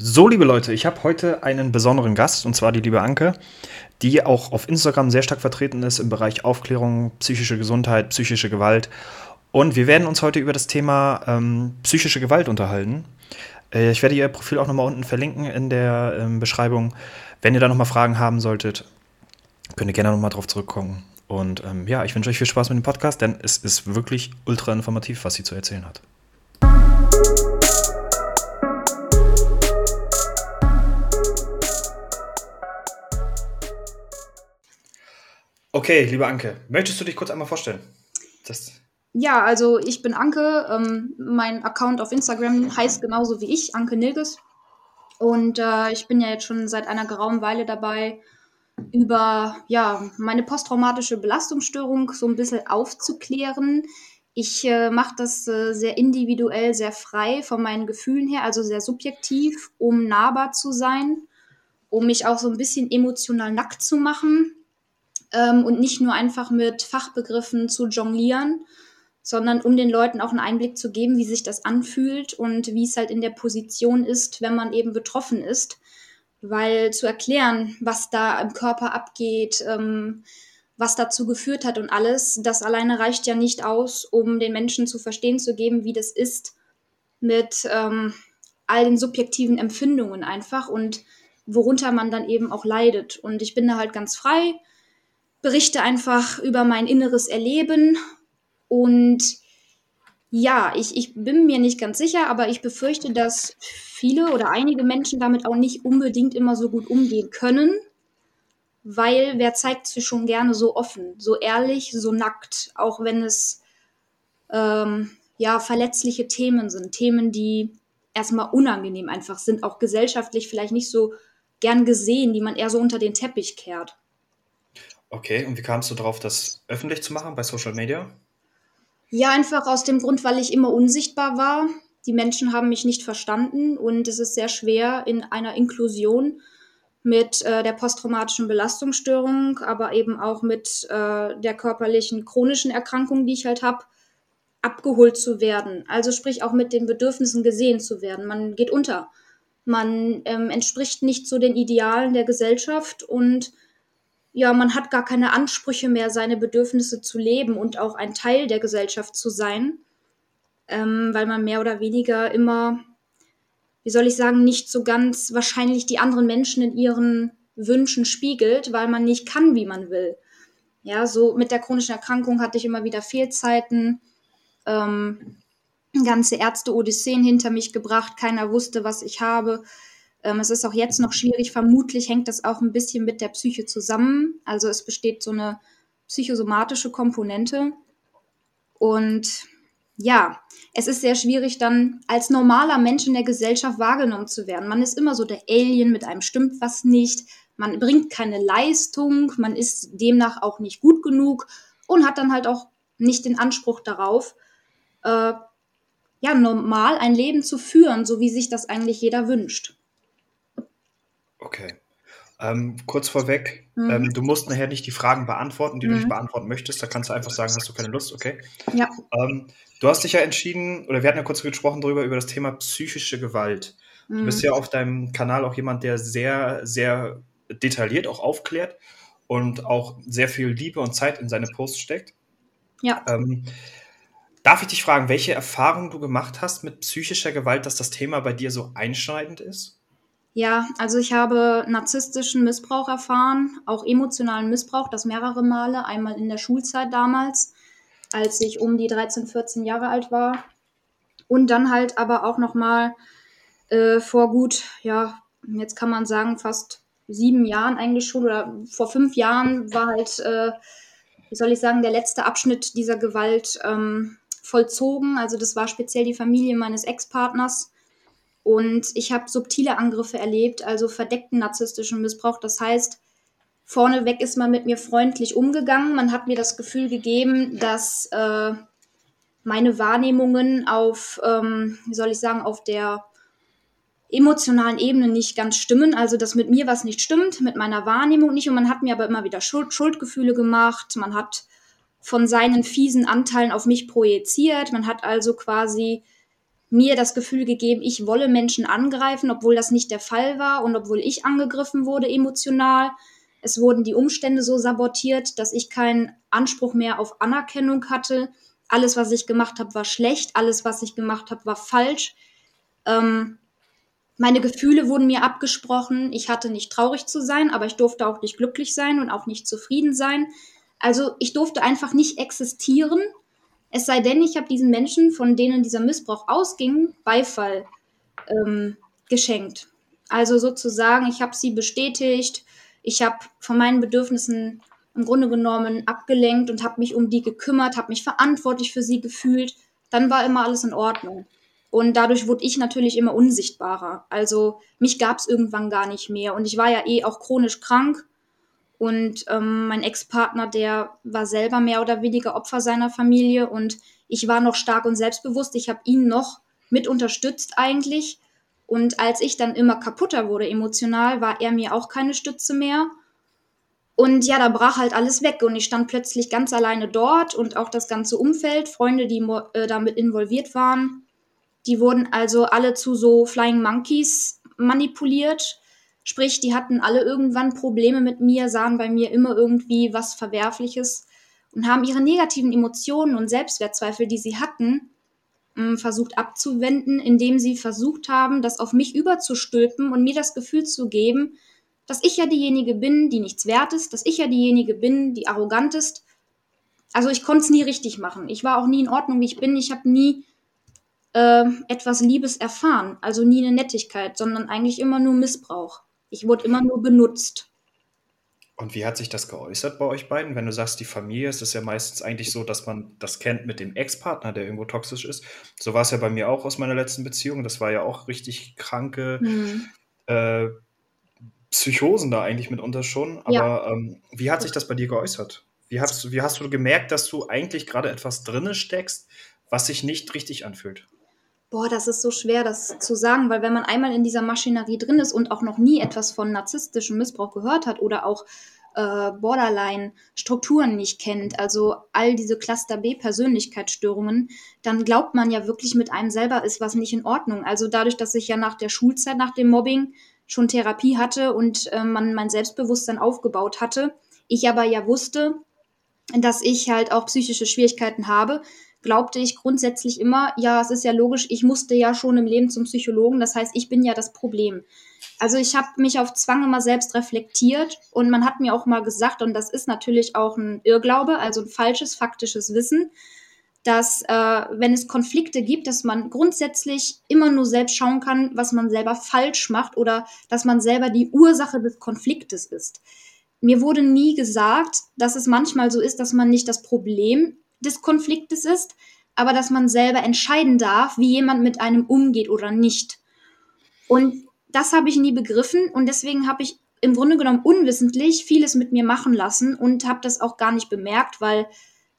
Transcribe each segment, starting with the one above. So, liebe Leute, ich habe heute einen besonderen Gast, und zwar die liebe Anke, die auch auf Instagram sehr stark vertreten ist im Bereich Aufklärung, psychische Gesundheit, psychische Gewalt. Und wir werden uns heute über das Thema psychische Gewalt unterhalten. Ich werde ihr Profil auch nochmal unten verlinken in der Beschreibung. Wenn ihr da nochmal Fragen haben solltet, könnt ihr gerne nochmal drauf zurückkommen. Und ja, ich wünsche euch viel Spaß mit dem Podcast, denn es ist wirklich ultra informativ, was sie zu erzählen hat. Okay, liebe Anke, möchtest du dich kurz einmal vorstellen? Ja, also ich bin Anke. Mein Account auf Instagram heißt genauso wie ich, Anke Nilges. Und ich bin ja jetzt schon seit einer geraumen Weile dabei, über meine posttraumatische Belastungsstörung so ein bisschen aufzuklären. Ich mache das sehr individuell, sehr frei von meinen Gefühlen her, also sehr subjektiv, um nahbar zu sein, um mich auch so ein bisschen emotional nackt zu machen. Und nicht nur einfach mit Fachbegriffen zu jonglieren, sondern um den Leuten auch einen Einblick zu geben, wie sich das anfühlt und wie es halt in der Position ist, wenn man eben betroffen ist. Weil zu erklären, was da im Körper abgeht, was dazu geführt hat und alles, das alleine reicht ja nicht aus, um den Menschen zu verstehen zu geben, wie das ist mit all den subjektiven Empfindungen einfach und worunter man dann eben auch leidet. Und ich bin da halt ganz frei, berichte einfach über mein inneres Erleben und ja, ich bin mir nicht ganz sicher, aber ich befürchte, dass viele oder einige Menschen damit auch nicht unbedingt immer so gut umgehen können, weil wer zeigt sich schon gerne so offen, so ehrlich, so nackt, auch wenn es verletzliche Themen sind, Themen, die erstmal unangenehm einfach sind, auch gesellschaftlich vielleicht nicht so gern gesehen, die man eher so unter den Teppich kehrt. Okay, und wie kamst du darauf, das öffentlich zu machen bei Social Media? Ja, einfach aus dem Grund, weil ich immer unsichtbar war. Die Menschen haben mich nicht verstanden und es ist sehr schwer in einer Inklusion mit der posttraumatischen Belastungsstörung, aber eben auch mit der körperlichen chronischen Erkrankung, die ich halt habe, abgeholt zu werden. Also sprich auch mit den Bedürfnissen gesehen zu werden. Man geht unter. Man entspricht nicht so den Idealen der Gesellschaft und ja, man hat gar keine Ansprüche mehr, seine Bedürfnisse zu leben und auch ein Teil der Gesellschaft zu sein, weil man mehr oder weniger immer, nicht so ganz wahrscheinlich die anderen Menschen in ihren Wünschen spiegelt, weil man nicht kann, wie man will. Ja, so mit der chronischen Erkrankung hatte ich immer wieder Fehlzeiten, ganze Ärzte-Odysseen hinter mich gebracht, keiner wusste, was ich habe. Es ist auch jetzt noch schwierig, vermutlich hängt das auch ein bisschen mit der Psyche zusammen. Also es besteht so eine psychosomatische Komponente. Und ja, es ist sehr schwierig, dann als normaler Mensch in der Gesellschaft wahrgenommen zu werden. Man ist immer so der Alien, mit einem stimmt was nicht, man bringt keine Leistung, man ist demnach auch nicht gut genug und hat dann halt auch nicht den Anspruch darauf, normal ein Leben zu führen, so wie sich das eigentlich jeder wünscht. Okay. Kurz vorweg, du musst nachher nicht die Fragen beantworten, die du nicht beantworten möchtest. Da kannst du einfach sagen, hast du keine Lust, okay? Ja. Du hast dich ja entschieden, oder wir hatten ja kurz gesprochen darüber, über das Thema psychische Gewalt. Du bist ja auf deinem Kanal auch jemand, der sehr, sehr detailliert auch aufklärt und auch sehr viel Liebe und Zeit in seine Posts steckt. Ja. Darf ich dich fragen, welche Erfahrungen du gemacht hast mit psychischer Gewalt, dass das Thema bei dir so einschneidend ist? Ja, also ich habe narzisstischen Missbrauch erfahren, auch emotionalen Missbrauch, das mehrere Male, einmal in der Schulzeit damals, als ich um die 13, 14 Jahre alt war und dann halt aber auch nochmal vor gut, jetzt kann man sagen fast 7 Jahren eigentlich schon oder vor 5 Jahren war halt, der letzte Abschnitt dieser Gewalt vollzogen, also das war speziell die Familie meines Ex-Partners. Und ich habe subtile Angriffe erlebt, also verdeckten narzisstischen Missbrauch. Das heißt, vorneweg ist man mit mir freundlich umgegangen. Man hat mir das Gefühl gegeben, dass meine Wahrnehmungen auf, auf der emotionalen Ebene nicht ganz stimmen. Also, dass mit mir was nicht stimmt, mit meiner Wahrnehmung nicht. Und man hat mir aber immer wieder Schuldgefühle gemacht. Man hat von seinen fiesen Anteilen auf mich projiziert. Man hat also quasi mir das Gefühl gegeben, ich wolle Menschen angreifen, obwohl das nicht der Fall war und obwohl ich angegriffen wurde emotional. Es wurden die Umstände so sabotiert, dass ich keinen Anspruch mehr auf Anerkennung hatte. Alles, was ich gemacht habe, war schlecht. Alles, was ich gemacht habe, war falsch. Meine Gefühle wurden mir abgesprochen. Ich hatte nicht traurig zu sein, aber ich durfte auch nicht glücklich sein und auch nicht zufrieden sein. Also ich durfte einfach nicht existieren, es sei denn, ich habe diesen Menschen, von denen dieser Missbrauch ausging, Beifall geschenkt. Also sozusagen, ich habe sie bestätigt, ich habe von meinen Bedürfnissen im Grunde genommen abgelenkt und habe mich um die gekümmert, habe mich verantwortlich für sie gefühlt. Dann war immer alles in Ordnung. Und dadurch wurde ich natürlich immer unsichtbarer. Also mich gab es irgendwann gar nicht mehr. Und ich war ja auch chronisch krank. Und mein Ex-Partner, der war selber mehr oder weniger Opfer seiner Familie. Und ich war noch stark und selbstbewusst. Ich habe ihn noch mit unterstützt eigentlich. Und als ich dann immer kaputter wurde emotional, war er mir auch keine Stütze mehr. Und ja, da brach halt alles weg. Und ich stand plötzlich ganz alleine dort und auch das ganze Umfeld, Freunde, die damit involviert waren. Die wurden also alle zu so Flying Monkeys manipuliert. Sprich, die hatten alle irgendwann Probleme mit mir, sahen bei mir immer irgendwie was Verwerfliches und haben ihre negativen Emotionen und Selbstwertzweifel, die sie hatten, versucht abzuwenden, indem sie versucht haben, das auf mich überzustülpen und mir das Gefühl zu geben, dass ich ja diejenige bin, die nichts wert ist, dass ich ja diejenige bin, die arrogant ist. Also ich konnte es nie richtig machen. Ich war auch nie in Ordnung, wie ich bin. Ich habe nie etwas Liebes erfahren, also nie eine Nettigkeit, sondern eigentlich immer nur Missbrauch. Ich wurde immer nur benutzt. Und wie hat sich das geäußert bei euch beiden? Wenn du sagst, die Familie, es ist ja meistens eigentlich so, dass man das kennt mit dem Ex-Partner, der irgendwo toxisch ist. So war es ja bei mir auch aus meiner letzten Beziehung. Das war ja auch richtig kranke Psychosen da eigentlich mitunter schon. Aber ja. Wie hat sich das bei dir geäußert? Wie hast du gemerkt, dass du eigentlich gerade etwas drinne steckst, was sich nicht richtig anfühlt? Boah, das ist so schwer, das zu sagen, weil wenn man einmal in dieser Maschinerie drin ist und auch noch nie etwas von narzisstischem Missbrauch gehört hat oder auch Borderline-Strukturen nicht kennt, also all diese Cluster-B-Persönlichkeitsstörungen, dann glaubt man ja wirklich, mit einem selber ist was nicht in Ordnung. Also dadurch, dass ich ja nach der Schulzeit, nach dem Mobbing schon Therapie hatte und man mein Selbstbewusstsein aufgebaut hatte, ich aber ja wusste, dass ich halt auch psychische Schwierigkeiten habe, glaubte ich grundsätzlich immer, ja, es ist ja logisch, ich musste ja schon im Leben zum Psychologen, das heißt, ich bin ja das Problem. Also ich habe mich auf Zwang immer selbst reflektiert und man hat mir auch mal gesagt, und das ist natürlich auch ein Irrglaube, also ein falsches, faktisches Wissen, dass wenn es Konflikte gibt, dass man grundsätzlich immer nur selbst schauen kann, was man selber falsch macht oder dass man selber die Ursache des Konfliktes ist. Mir wurde nie gesagt, dass es manchmal so ist, dass man nicht das Problem des Konfliktes ist, aber dass man selber entscheiden darf, wie jemand mit einem umgeht oder nicht. Und das habe ich nie begriffen und deswegen habe ich im Grunde genommen unwissentlich vieles mit mir machen lassen und habe das auch gar nicht bemerkt, weil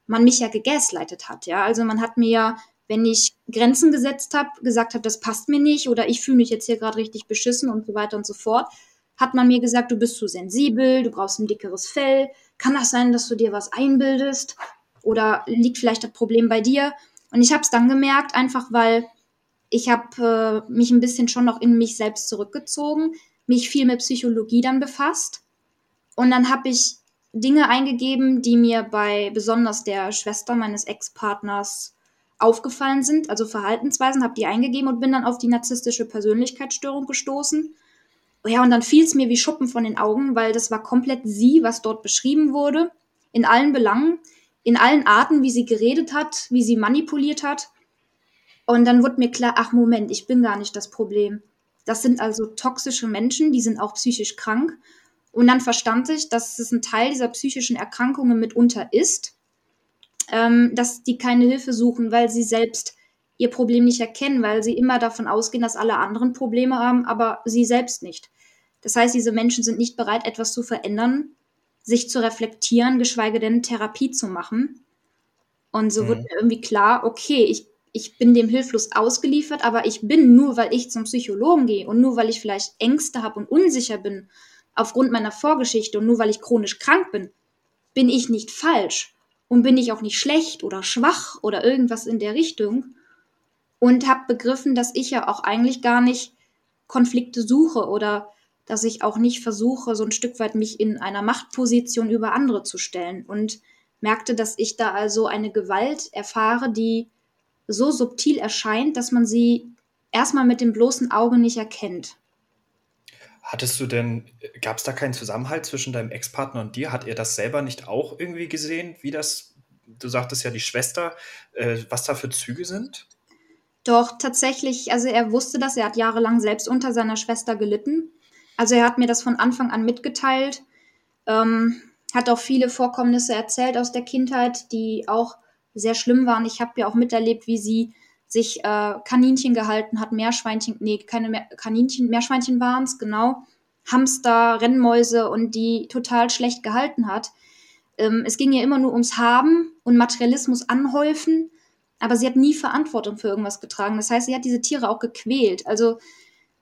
man mich ja gegaslightet hat. Ja? Also man hat mir ja, wenn ich Grenzen gesetzt habe, gesagt habe, das passt mir nicht oder ich fühle mich jetzt hier gerade richtig beschissen und so weiter und so fort, hat man mir gesagt, du bist zu sensibel, du brauchst ein dickeres Fell, kann das sein, dass du dir was einbildest? Oder liegt vielleicht das Problem bei dir? Und ich habe es dann gemerkt, einfach weil ich habe mich ein bisschen schon noch in mich selbst zurückgezogen, mich viel mit Psychologie dann befasst. Und dann habe ich Dinge eingegeben, die mir bei besonders der Schwester meines Ex-Partners aufgefallen sind, also Verhaltensweisen, habe die eingegeben und bin dann auf die narzisstische Persönlichkeitsstörung gestoßen. Ja, und dann fiel es mir wie Schuppen von den Augen, weil das war komplett sie, was dort beschrieben wurde, in allen Belangen. In allen Arten, wie sie geredet hat, wie sie manipuliert hat. Und dann wurde mir klar, ach Moment, ich bin gar nicht das Problem. Das sind also toxische Menschen, die sind auch psychisch krank. Und dann verstand ich, dass es ein Teil dieser psychischen Erkrankungen mitunter ist, dass die keine Hilfe suchen, weil sie selbst ihr Problem nicht erkennen, weil sie immer davon ausgehen, dass alle anderen Probleme haben, aber sie selbst nicht. Das heißt, diese Menschen sind nicht bereit, etwas zu verändern, sich zu reflektieren, geschweige denn Therapie zu machen. Und so wurde mir irgendwie klar, okay, ich bin dem hilflos ausgeliefert, aber ich bin, nur weil ich zum Psychologen gehe und nur weil ich vielleicht Ängste habe und unsicher bin aufgrund meiner Vorgeschichte und nur weil ich chronisch krank bin, bin ich nicht falsch und bin ich auch nicht schlecht oder schwach oder irgendwas in der Richtung. und habe begriffen, dass ich ja auch eigentlich gar nicht Konflikte suche oder dass ich auch nicht versuche, so ein Stück weit mich in einer Machtposition über andere zu stellen, und merkte, dass ich da also eine Gewalt erfahre, die so subtil erscheint, dass man sie erstmal mit dem bloßen Auge nicht erkennt. Gab es da keinen Zusammenhalt zwischen deinem Ex-Partner und dir? Hat er das selber nicht auch irgendwie gesehen, wie das, du sagtest ja die Schwester, was da für Züge sind? Doch, tatsächlich, also er wusste das, er hat jahrelang selbst unter seiner Schwester gelitten. Also er hat mir das von Anfang an mitgeteilt, hat auch viele Vorkommnisse erzählt aus der Kindheit, die auch sehr schlimm waren. Ich habe ja auch miterlebt, wie sie sich Kaninchen gehalten hat, Meerschweinchen waren es, genau, Hamster, Rennmäuse, und die total schlecht gehalten hat. Es ging ja immer nur ums Haben und Materialismus anhäufen, aber sie hat nie Verantwortung für irgendwas getragen. Das heißt, sie hat diese Tiere auch gequält. Also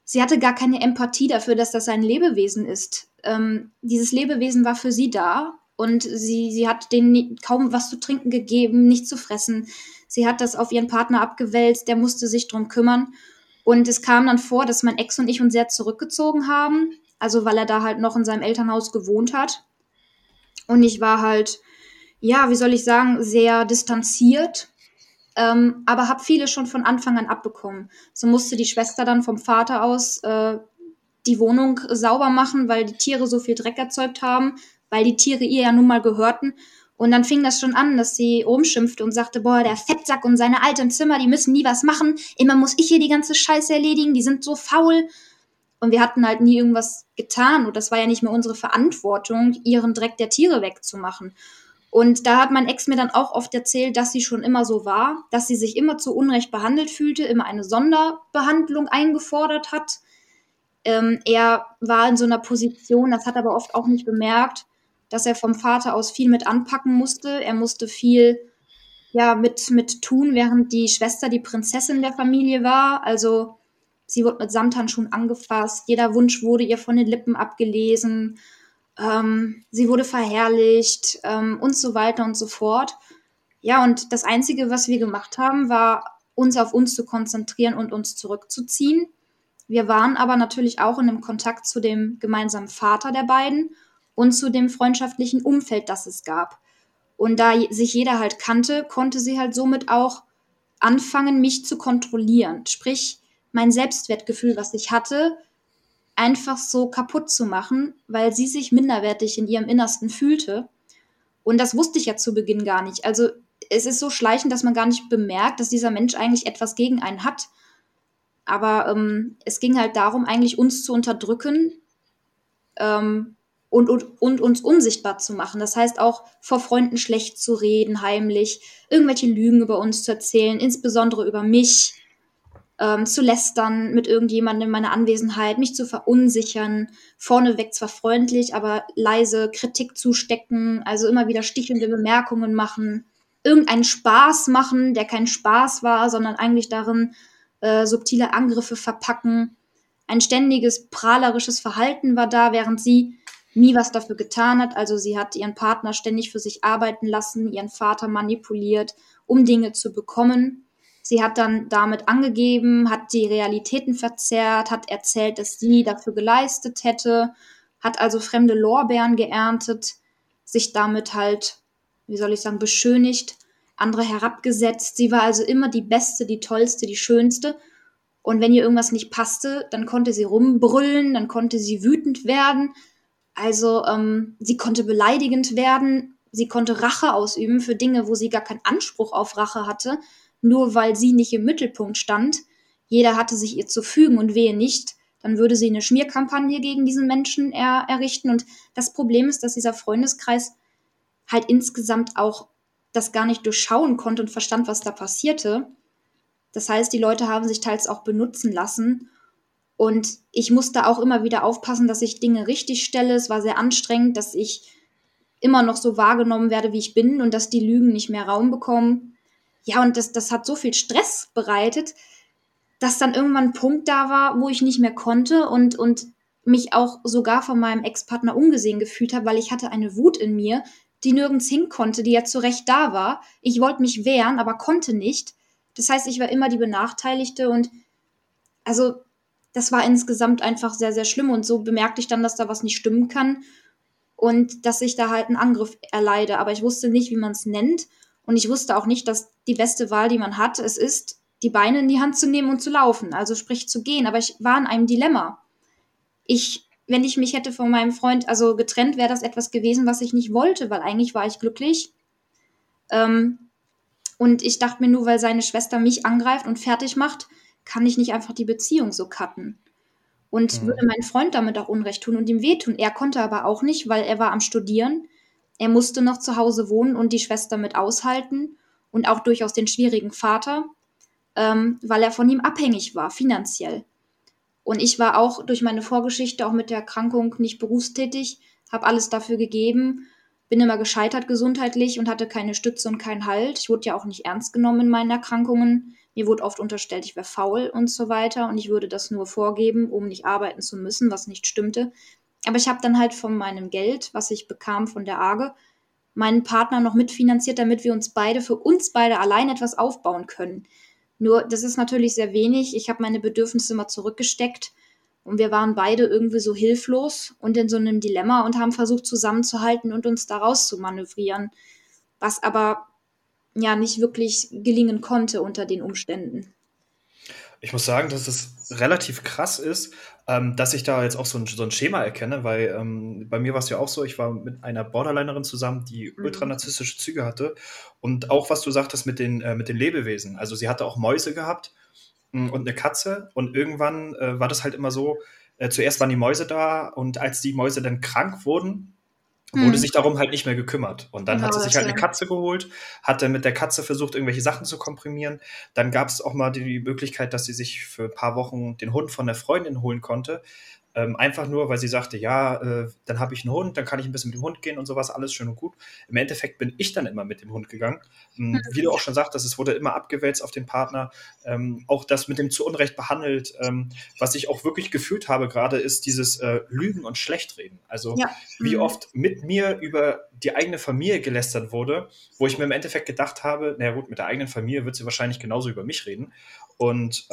sie hatte gar keine Empathie dafür, dass das ein Lebewesen ist. Dieses Lebewesen war für sie da, und sie hat denen kaum was zu trinken gegeben, nichts zu fressen. Sie hat das auf ihren Partner abgewälzt, der musste sich drum kümmern. Und es kam dann vor, dass mein Ex und ich uns sehr zurückgezogen haben, also weil er da halt noch in seinem Elternhaus gewohnt hat. Und ich war halt, ja, wie soll ich sagen, sehr distanziert, aber habe viele schon von Anfang an abbekommen. So musste die Schwester dann vom Vater aus die Wohnung sauber machen, weil die Tiere so viel Dreck erzeugt haben, weil die Tiere ihr ja nun mal gehörten. Und dann fing das schon an, dass sie rumschimpfte und sagte, boah, der Fettsack und seine Alte im Zimmer, die müssen nie was machen. Immer muss ich hier die ganze Scheiße erledigen, die sind so faul. Und wir hatten halt nie irgendwas getan. Und das war ja nicht mehr unsere Verantwortung, ihren Dreck der Tiere wegzumachen. Und da hat mein Ex mir dann auch oft erzählt, dass sie schon immer so war, dass sie sich immer zu Unrecht behandelt fühlte, immer eine Sonderbehandlung eingefordert hat. Er war in so einer Position, das hat er aber oft auch nicht bemerkt, dass er vom Vater aus viel mit anpacken musste. Er musste viel mit tun, während die Schwester die Prinzessin der Familie war. Also sie wurde mit Samthandschuhen angefasst. Jeder Wunsch wurde ihr von den Lippen abgelesen. Sie wurde verherrlicht und so weiter und so fort. Ja, und das Einzige, was wir gemacht haben, war, uns auf uns zu konzentrieren und uns zurückzuziehen. Wir waren aber natürlich auch in einem Kontakt zu dem gemeinsamen Vater der beiden und zu dem freundschaftlichen Umfeld, das es gab. Und da sich jeder halt kannte, konnte sie halt somit auch anfangen, mich zu kontrollieren. Sprich, mein Selbstwertgefühl, was ich hatte, einfach so kaputt zu machen, weil sie sich minderwertig in ihrem Innersten fühlte. Und das wusste ich ja zu Beginn gar nicht. Also es ist so schleichend, dass man gar nicht bemerkt, dass dieser Mensch eigentlich etwas gegen einen hat. Aber es ging halt darum, eigentlich uns zu unterdrücken, und uns unsichtbar zu machen. Das heißt auch, vor Freunden schlecht zu reden, heimlich, irgendwelche Lügen über uns zu erzählen, insbesondere über mich, zu lästern mit irgendjemandem in meiner Anwesenheit, mich zu verunsichern, vorneweg zwar freundlich, aber leise Kritik zustecken, also immer wieder stichelnde Bemerkungen machen, irgendeinen Spaß machen, der kein Spaß war, sondern eigentlich darin subtile Angriffe verpacken. Ein ständiges prahlerisches Verhalten war da, während sie nie was dafür getan hat. Also sie hat ihren Partner ständig für sich arbeiten lassen, ihren Vater manipuliert, um Dinge zu bekommen. Sie hat dann damit angegeben, hat die Realitäten verzerrt, hat erzählt, dass sie dafür geleistet hätte, hat also fremde Lorbeeren geerntet, sich damit halt, beschönigt, andere herabgesetzt. Sie war also immer die Beste, die Tollste, die Schönste. Und wenn ihr irgendwas nicht passte, dann konnte sie rumbrüllen, dann konnte sie wütend werden. Also sie konnte beleidigend werden, sie konnte Rache ausüben für Dinge, wo sie gar keinen Anspruch auf Rache hatte, nur weil sie nicht im Mittelpunkt stand. Jeder hatte sich ihr zu fügen, und wehe nicht, dann würde sie eine Schmierkampagne gegen diesen Menschen errichten. Und das Problem ist, dass dieser Freundeskreis halt insgesamt auch das gar nicht durchschauen konnte und verstand, was da passierte. Das heißt, die Leute haben sich teils auch benutzen lassen. Und ich musste auch immer wieder aufpassen, dass ich Dinge richtig stelle. Es war sehr anstrengend, dass ich immer noch so wahrgenommen werde, wie ich bin, und dass die Lügen nicht mehr Raum bekommen. Ja, und das hat so viel Stress bereitet, dass dann irgendwann ein Punkt da war, wo ich nicht mehr konnte und mich auch sogar von meinem Ex-Partner ungesehen gefühlt habe, weil ich hatte eine Wut in mir, die nirgends hin konnte, die ja zu Recht da war. Ich wollte mich wehren, aber konnte nicht. Das heißt, ich war immer die Benachteiligte und also das war insgesamt einfach sehr, sehr schlimm und so bemerkte ich dann, dass da was nicht stimmen kann und dass ich da halt einen Angriff erleide, aber ich wusste nicht, wie man es nennt und ich wusste auch nicht, dass die beste Wahl, die man hat, es ist, die Beine in die Hand zu nehmen und zu laufen, also sprich zu gehen, aber ich war in einem Dilemma. Wenn ich mich hätte von meinem Freund also getrennt, wäre das etwas gewesen, was ich nicht wollte, weil eigentlich war ich glücklich. Und ich dachte mir nur, weil seine Schwester mich angreift und fertig macht, kann ich nicht einfach die Beziehung so cutten. Und würde meinen Freund damit auch Unrecht tun und ihm wehtun. Er konnte aber auch nicht, weil er war am Studieren. Er musste noch zu Hause wohnen und die Schwester mit aushalten und auch durchaus den schwierigen Vater, weil er von ihm abhängig war, finanziell. Und ich war auch durch meine Vorgeschichte, auch mit der Erkrankung, nicht berufstätig, habe alles dafür gegeben, bin immer gescheitert gesundheitlich und hatte keine Stütze und keinen Halt. Ich wurde ja auch nicht ernst genommen in meinen Erkrankungen. Mir wurde oft unterstellt, ich wäre faul und so weiter und ich würde das nur vorgeben, um nicht arbeiten zu müssen, was nicht stimmte. Aber ich habe dann halt von meinem Geld, was ich bekam von der AGE, meinen Partner noch mitfinanziert, damit wir uns beide, für uns beide allein etwas aufbauen können. Nur, das ist natürlich sehr wenig. Ich habe meine Bedürfnisse immer zurückgesteckt und wir waren beide irgendwie so hilflos und in so einem Dilemma und haben versucht, zusammenzuhalten und uns da raus zu manövrieren, was aber ja nicht wirklich gelingen konnte unter den Umständen. Ich muss sagen, dass es relativ krass ist, dass ich da jetzt auch so ein Schema erkenne, weil bei mir war es ja auch so, ich war mit einer Borderlinerin zusammen, die ultranarzisstische Züge hatte und auch, was du sagtest, mit den Lebewesen. Also sie hatte auch Mäuse gehabt und eine Katze und irgendwann war das halt immer so, zuerst waren die Mäuse da und als die Mäuse dann krank wurden, wurde sich darum halt nicht mehr gekümmert. Und dann hat sie sich halt eine Katze geholt, hat dann mit der Katze versucht, irgendwelche Sachen zu komprimieren. Dann gab es auch mal die Möglichkeit, dass sie sich für ein paar Wochen den Hund von der Freundin holen konnte. Einfach nur, weil sie sagte, ja, dann habe ich einen Hund, dann kann ich ein bisschen mit dem Hund gehen und sowas, alles schön und gut. Im Endeffekt bin ich dann immer mit dem Hund gegangen. Wie du auch schon sagtest, es wurde immer abgewälzt auf den Partner. Auch das mit dem zu Unrecht behandelt. Was ich auch wirklich gefühlt habe gerade, ist dieses Lügen und Schlechtreden. Also wie oft mit mir über die eigene Familie gelästert wurde, wo ich mir im Endeffekt gedacht habe, naja gut, mit der eigenen Familie wird sie wahrscheinlich genauso über mich reden. Und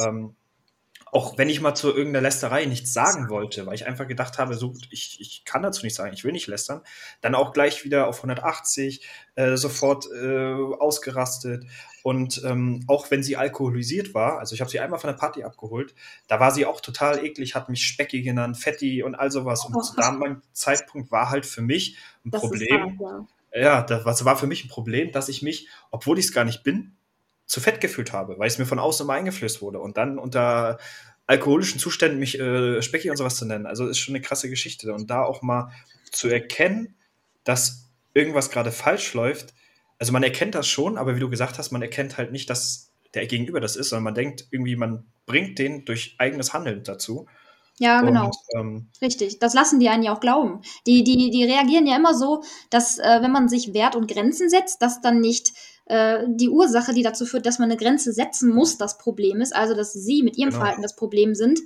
auch wenn ich mal zu irgendeiner Lästerei nichts sagen wollte, weil ich einfach gedacht habe, so ich kann dazu nichts sagen, ich will nicht lästern, dann auch gleich wieder auf 180, sofort ausgerastet. Und auch wenn sie alkoholisiert war, also ich habe sie einmal von der Party abgeholt, da war sie auch total eklig, hat mich Specki genannt, Fetti und all sowas. Und zu damaligen Zeitpunkt war halt für mich ein Problem. Das war für mich ein Problem, dass ich mich, obwohl ich es gar nicht bin, zu fett gefühlt habe, weil es mir von außen immer eingeflößt wurde und dann unter alkoholischen Zuständen mich Specki und sowas zu nennen. Also ist schon eine krasse Geschichte. Und da auch mal zu erkennen, dass irgendwas gerade falsch läuft, also man erkennt das schon, aber wie du gesagt hast, man erkennt halt nicht, dass der Gegenüber das ist, sondern man denkt irgendwie, man bringt den durch eigenes Handeln dazu. Ja, genau. Und, richtig. Das lassen die einen ja auch glauben. Die reagieren ja immer so, dass wenn man sich Wert und Grenzen setzt, dass dann nicht die Ursache, die dazu führt, dass man eine Grenze setzen muss, das Problem ist, also dass sie mit ihrem Verhalten das Problem sind,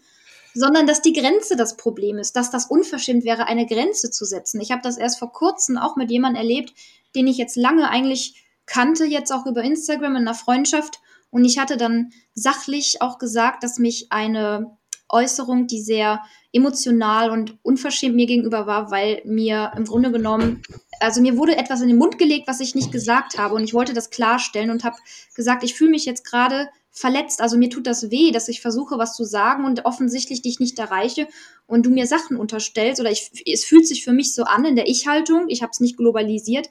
sondern dass die Grenze das Problem ist, dass das unverschämt wäre, eine Grenze zu setzen. Ich habe das erst vor kurzem auch mit jemandem erlebt, den ich jetzt lange eigentlich kannte, jetzt auch über Instagram in einer Freundschaft, und ich hatte dann sachlich auch gesagt, dass mich eine Äußerung, die sehr emotional und unverschämt mir gegenüber war, weil mir im Grunde genommen, also mir wurde etwas in den Mund gelegt, was ich nicht gesagt habe, und ich wollte das klarstellen und habe gesagt, ich fühle mich jetzt gerade verletzt, also mir tut das weh, dass ich versuche, was zu sagen und offensichtlich dich nicht erreiche und du mir Sachen unterstellst, oder es fühlt sich für mich so an in der Ich-Haltung, ich habe es nicht globalisiert,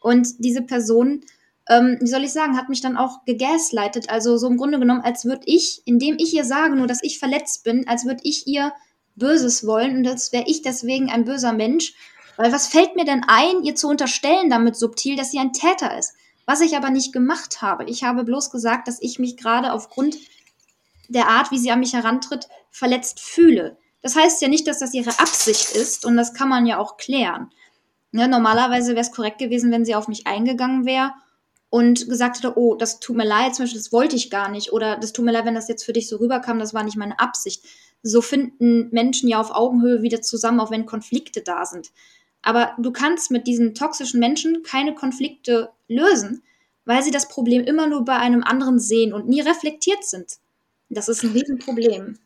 und diese Person, wie soll ich sagen, hat mich dann auch gegaslightet, also so im Grunde genommen, als würde ich, indem ich ihr sage, nur dass ich verletzt bin, als würde ich ihr Böses wollen und das wäre ich deswegen ein böser Mensch. Weil was fällt mir denn ein, ihr zu unterstellen damit subtil, dass sie ein Täter ist? Was ich aber nicht gemacht habe. Ich habe bloß gesagt, dass ich mich gerade aufgrund der Art, wie sie an mich herantritt, verletzt fühle. Das heißt ja nicht, dass das ihre Absicht ist, und das kann man ja auch klären. Ne, normalerweise wäre es korrekt gewesen, wenn sie auf mich eingegangen wäre und gesagt hätte, oh, das tut mir leid, zum Beispiel, das wollte ich gar nicht, oder das tut mir leid, wenn das jetzt für dich so rüberkam, das war nicht meine Absicht. So finden Menschen ja auf Augenhöhe wieder zusammen, auch wenn Konflikte da sind. Aber du kannst mit diesen toxischen Menschen keine Konflikte lösen, weil sie das Problem immer nur bei einem anderen sehen und nie reflektiert sind. Das ist ein Riesenproblem.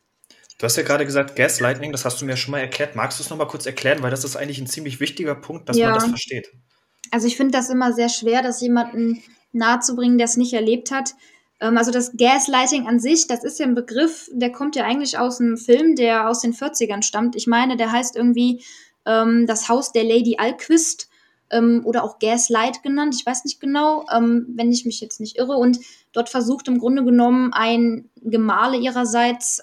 Du hast ja gerade gesagt, Gaslighting, das hast du mir schon mal erklärt. Magst du es nochmal kurz erklären? Weil das ist eigentlich ein ziemlich wichtiger Punkt, dass man das versteht. Also ich finde das immer sehr schwer, das jemanden nahezubringen, der es nicht erlebt hat. Also das Gaslighting an sich, das ist ja ein Begriff, der kommt ja eigentlich aus einem Film, der aus den 40ern stammt. Ich meine, der heißt irgendwie Das Haus der Lady Alquist oder auch Gaslight genannt. Ich weiß nicht genau, wenn ich mich jetzt nicht irre. Und dort versucht im Grunde genommen ein Gemahle ihrerseits,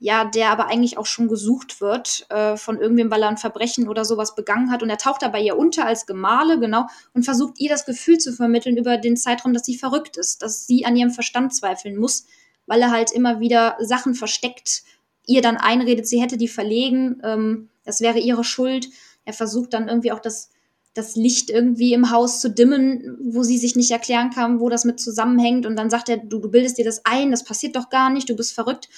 der aber eigentlich auch schon gesucht wird von irgendwem, weil er ein Verbrechen oder sowas begangen hat. Und er taucht dabei ihr unter als Gemahle, genau, und versucht ihr das Gefühl zu vermitteln über den Zeitraum, dass sie verrückt ist, dass sie an ihrem Verstand zweifeln muss, weil er halt immer wieder Sachen versteckt, ihr dann einredet, sie hätte die verlegen, das wäre ihre Schuld. Er versucht dann irgendwie auch das Licht irgendwie im Haus zu dimmen, wo sie sich nicht erklären kann, wo das mit zusammenhängt. Und dann sagt er, du bildest dir das ein, das passiert doch gar nicht, du bist verrückt.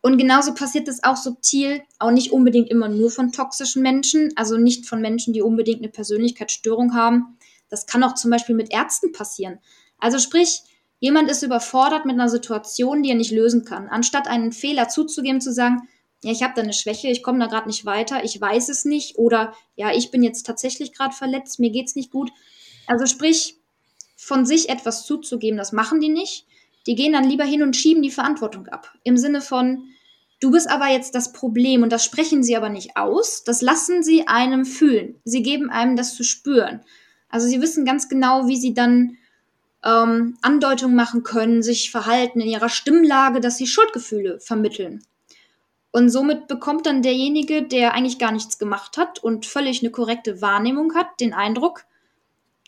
Und genauso passiert das auch subtil, auch nicht unbedingt immer nur von toxischen Menschen, also nicht von Menschen, die unbedingt eine Persönlichkeitsstörung haben. Das kann auch zum Beispiel mit Ärzten passieren. Also sprich, jemand ist überfordert mit einer Situation, die er nicht lösen kann. Anstatt einen Fehler zuzugeben, zu sagen, ja, ich habe da eine Schwäche, ich komme da gerade nicht weiter, ich weiß es nicht oder ja, ich bin jetzt tatsächlich gerade verletzt, mir geht's nicht gut. Also sprich, von sich etwas zuzugeben, das machen die nicht. Die gehen dann lieber hin und schieben die Verantwortung ab. Im Sinne von, du bist aber jetzt das Problem und das sprechen sie aber nicht aus. Das lassen sie einem fühlen. Sie geben einem das zu spüren. Also sie wissen ganz genau, wie sie dann Andeutungen machen können, sich verhalten in ihrer Stimmlage, dass sie Schuldgefühle vermitteln. Und somit bekommt dann derjenige, der eigentlich gar nichts gemacht hat und völlig eine korrekte Wahrnehmung hat, den Eindruck,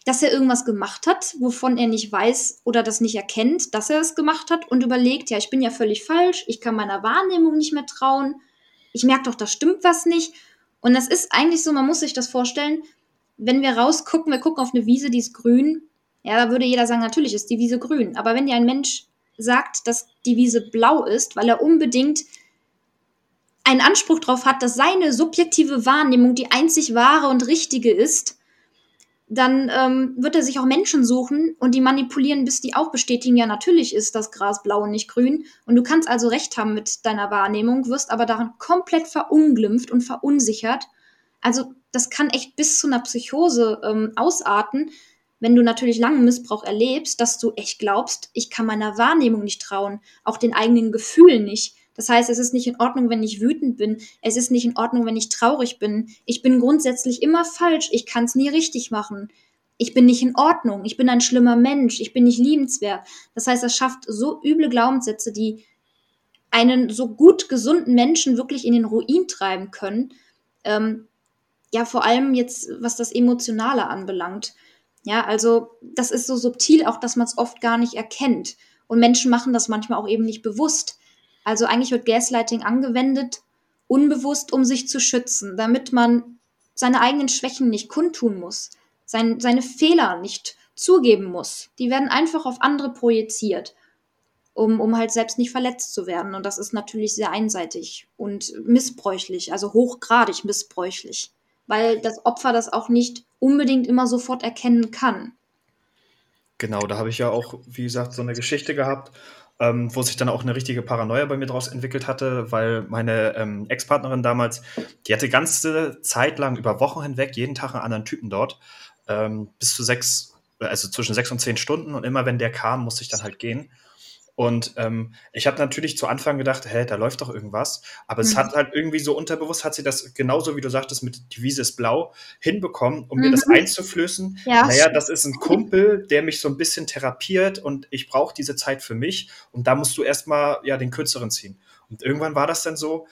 dass er irgendwas gemacht hat, wovon er nicht weiß oder das nicht erkennt, dass er es gemacht hat und überlegt, ja, ich bin ja völlig falsch, ich kann meiner Wahrnehmung nicht mehr trauen, ich merke doch, da stimmt was nicht. Und das ist eigentlich so, man muss sich das vorstellen, wenn wir rausgucken, wir gucken auf eine Wiese, die ist grün, ja, da würde jeder sagen, natürlich ist die Wiese grün. Aber wenn dir ein Mensch sagt, dass die Wiese blau ist, weil er unbedingt einen Anspruch darauf hat, dass seine subjektive Wahrnehmung die einzig wahre und richtige ist, dann wird er sich auch Menschen suchen und die manipulieren, bis die auch bestätigen, ja, natürlich ist das Gras blau und nicht grün. Und du kannst also recht haben mit deiner Wahrnehmung, wirst aber daran komplett verunglimpft und verunsichert. Also das kann echt bis zu einer Psychose ausarten, wenn du natürlich langen Missbrauch erlebst, dass du echt glaubst, ich kann meiner Wahrnehmung nicht trauen, auch den eigenen Gefühlen nicht. Das heißt, es ist nicht in Ordnung, wenn ich wütend bin. Es ist nicht in Ordnung, wenn ich traurig bin. Ich bin grundsätzlich immer falsch. Ich kann es nie richtig machen. Ich bin nicht in Ordnung. Ich bin ein schlimmer Mensch. Ich bin nicht liebenswert. Das heißt, das schafft so üble Glaubenssätze, die einen so gut gesunden Menschen wirklich in den Ruin treiben können. Vor allem jetzt, was das Emotionale anbelangt. Ja, also das ist so subtil auch, dass man es oft gar nicht erkennt. Und Menschen machen das manchmal auch eben nicht bewusst. Also eigentlich wird Gaslighting angewendet, unbewusst, um sich zu schützen, damit man seine eigenen Schwächen nicht kundtun muss, seine Fehler nicht zugeben muss. Die werden einfach auf andere projiziert, um halt selbst nicht verletzt zu werden. Und das ist natürlich sehr einseitig und missbräuchlich, also hochgradig missbräuchlich, weil das Opfer das auch nicht unbedingt immer sofort erkennen kann. Genau, da habe ich ja auch, wie gesagt, so eine Geschichte gehabt, wo sich dann auch eine richtige Paranoia bei mir draus entwickelt hatte, weil meine Ex-Partnerin damals, die hatte ganze Zeit lang über Wochen hinweg jeden Tag einen anderen Typen dort, bis zu 6, also zwischen 6 und 10 Stunden, und immer wenn der kam, musste ich dann halt gehen. Und ich habe natürlich zu Anfang gedacht, da läuft doch irgendwas, aber es hat halt irgendwie so unterbewusst, hat sie das genauso, wie du sagtest, mit die Wiese ist blau, hinbekommen, um mir das einzuflößen. Ja. Naja, das ist ein Kumpel, der mich so ein bisschen therapiert und ich brauche diese Zeit für mich und da musst du erstmal den Kürzeren ziehen. Und irgendwann war das dann so,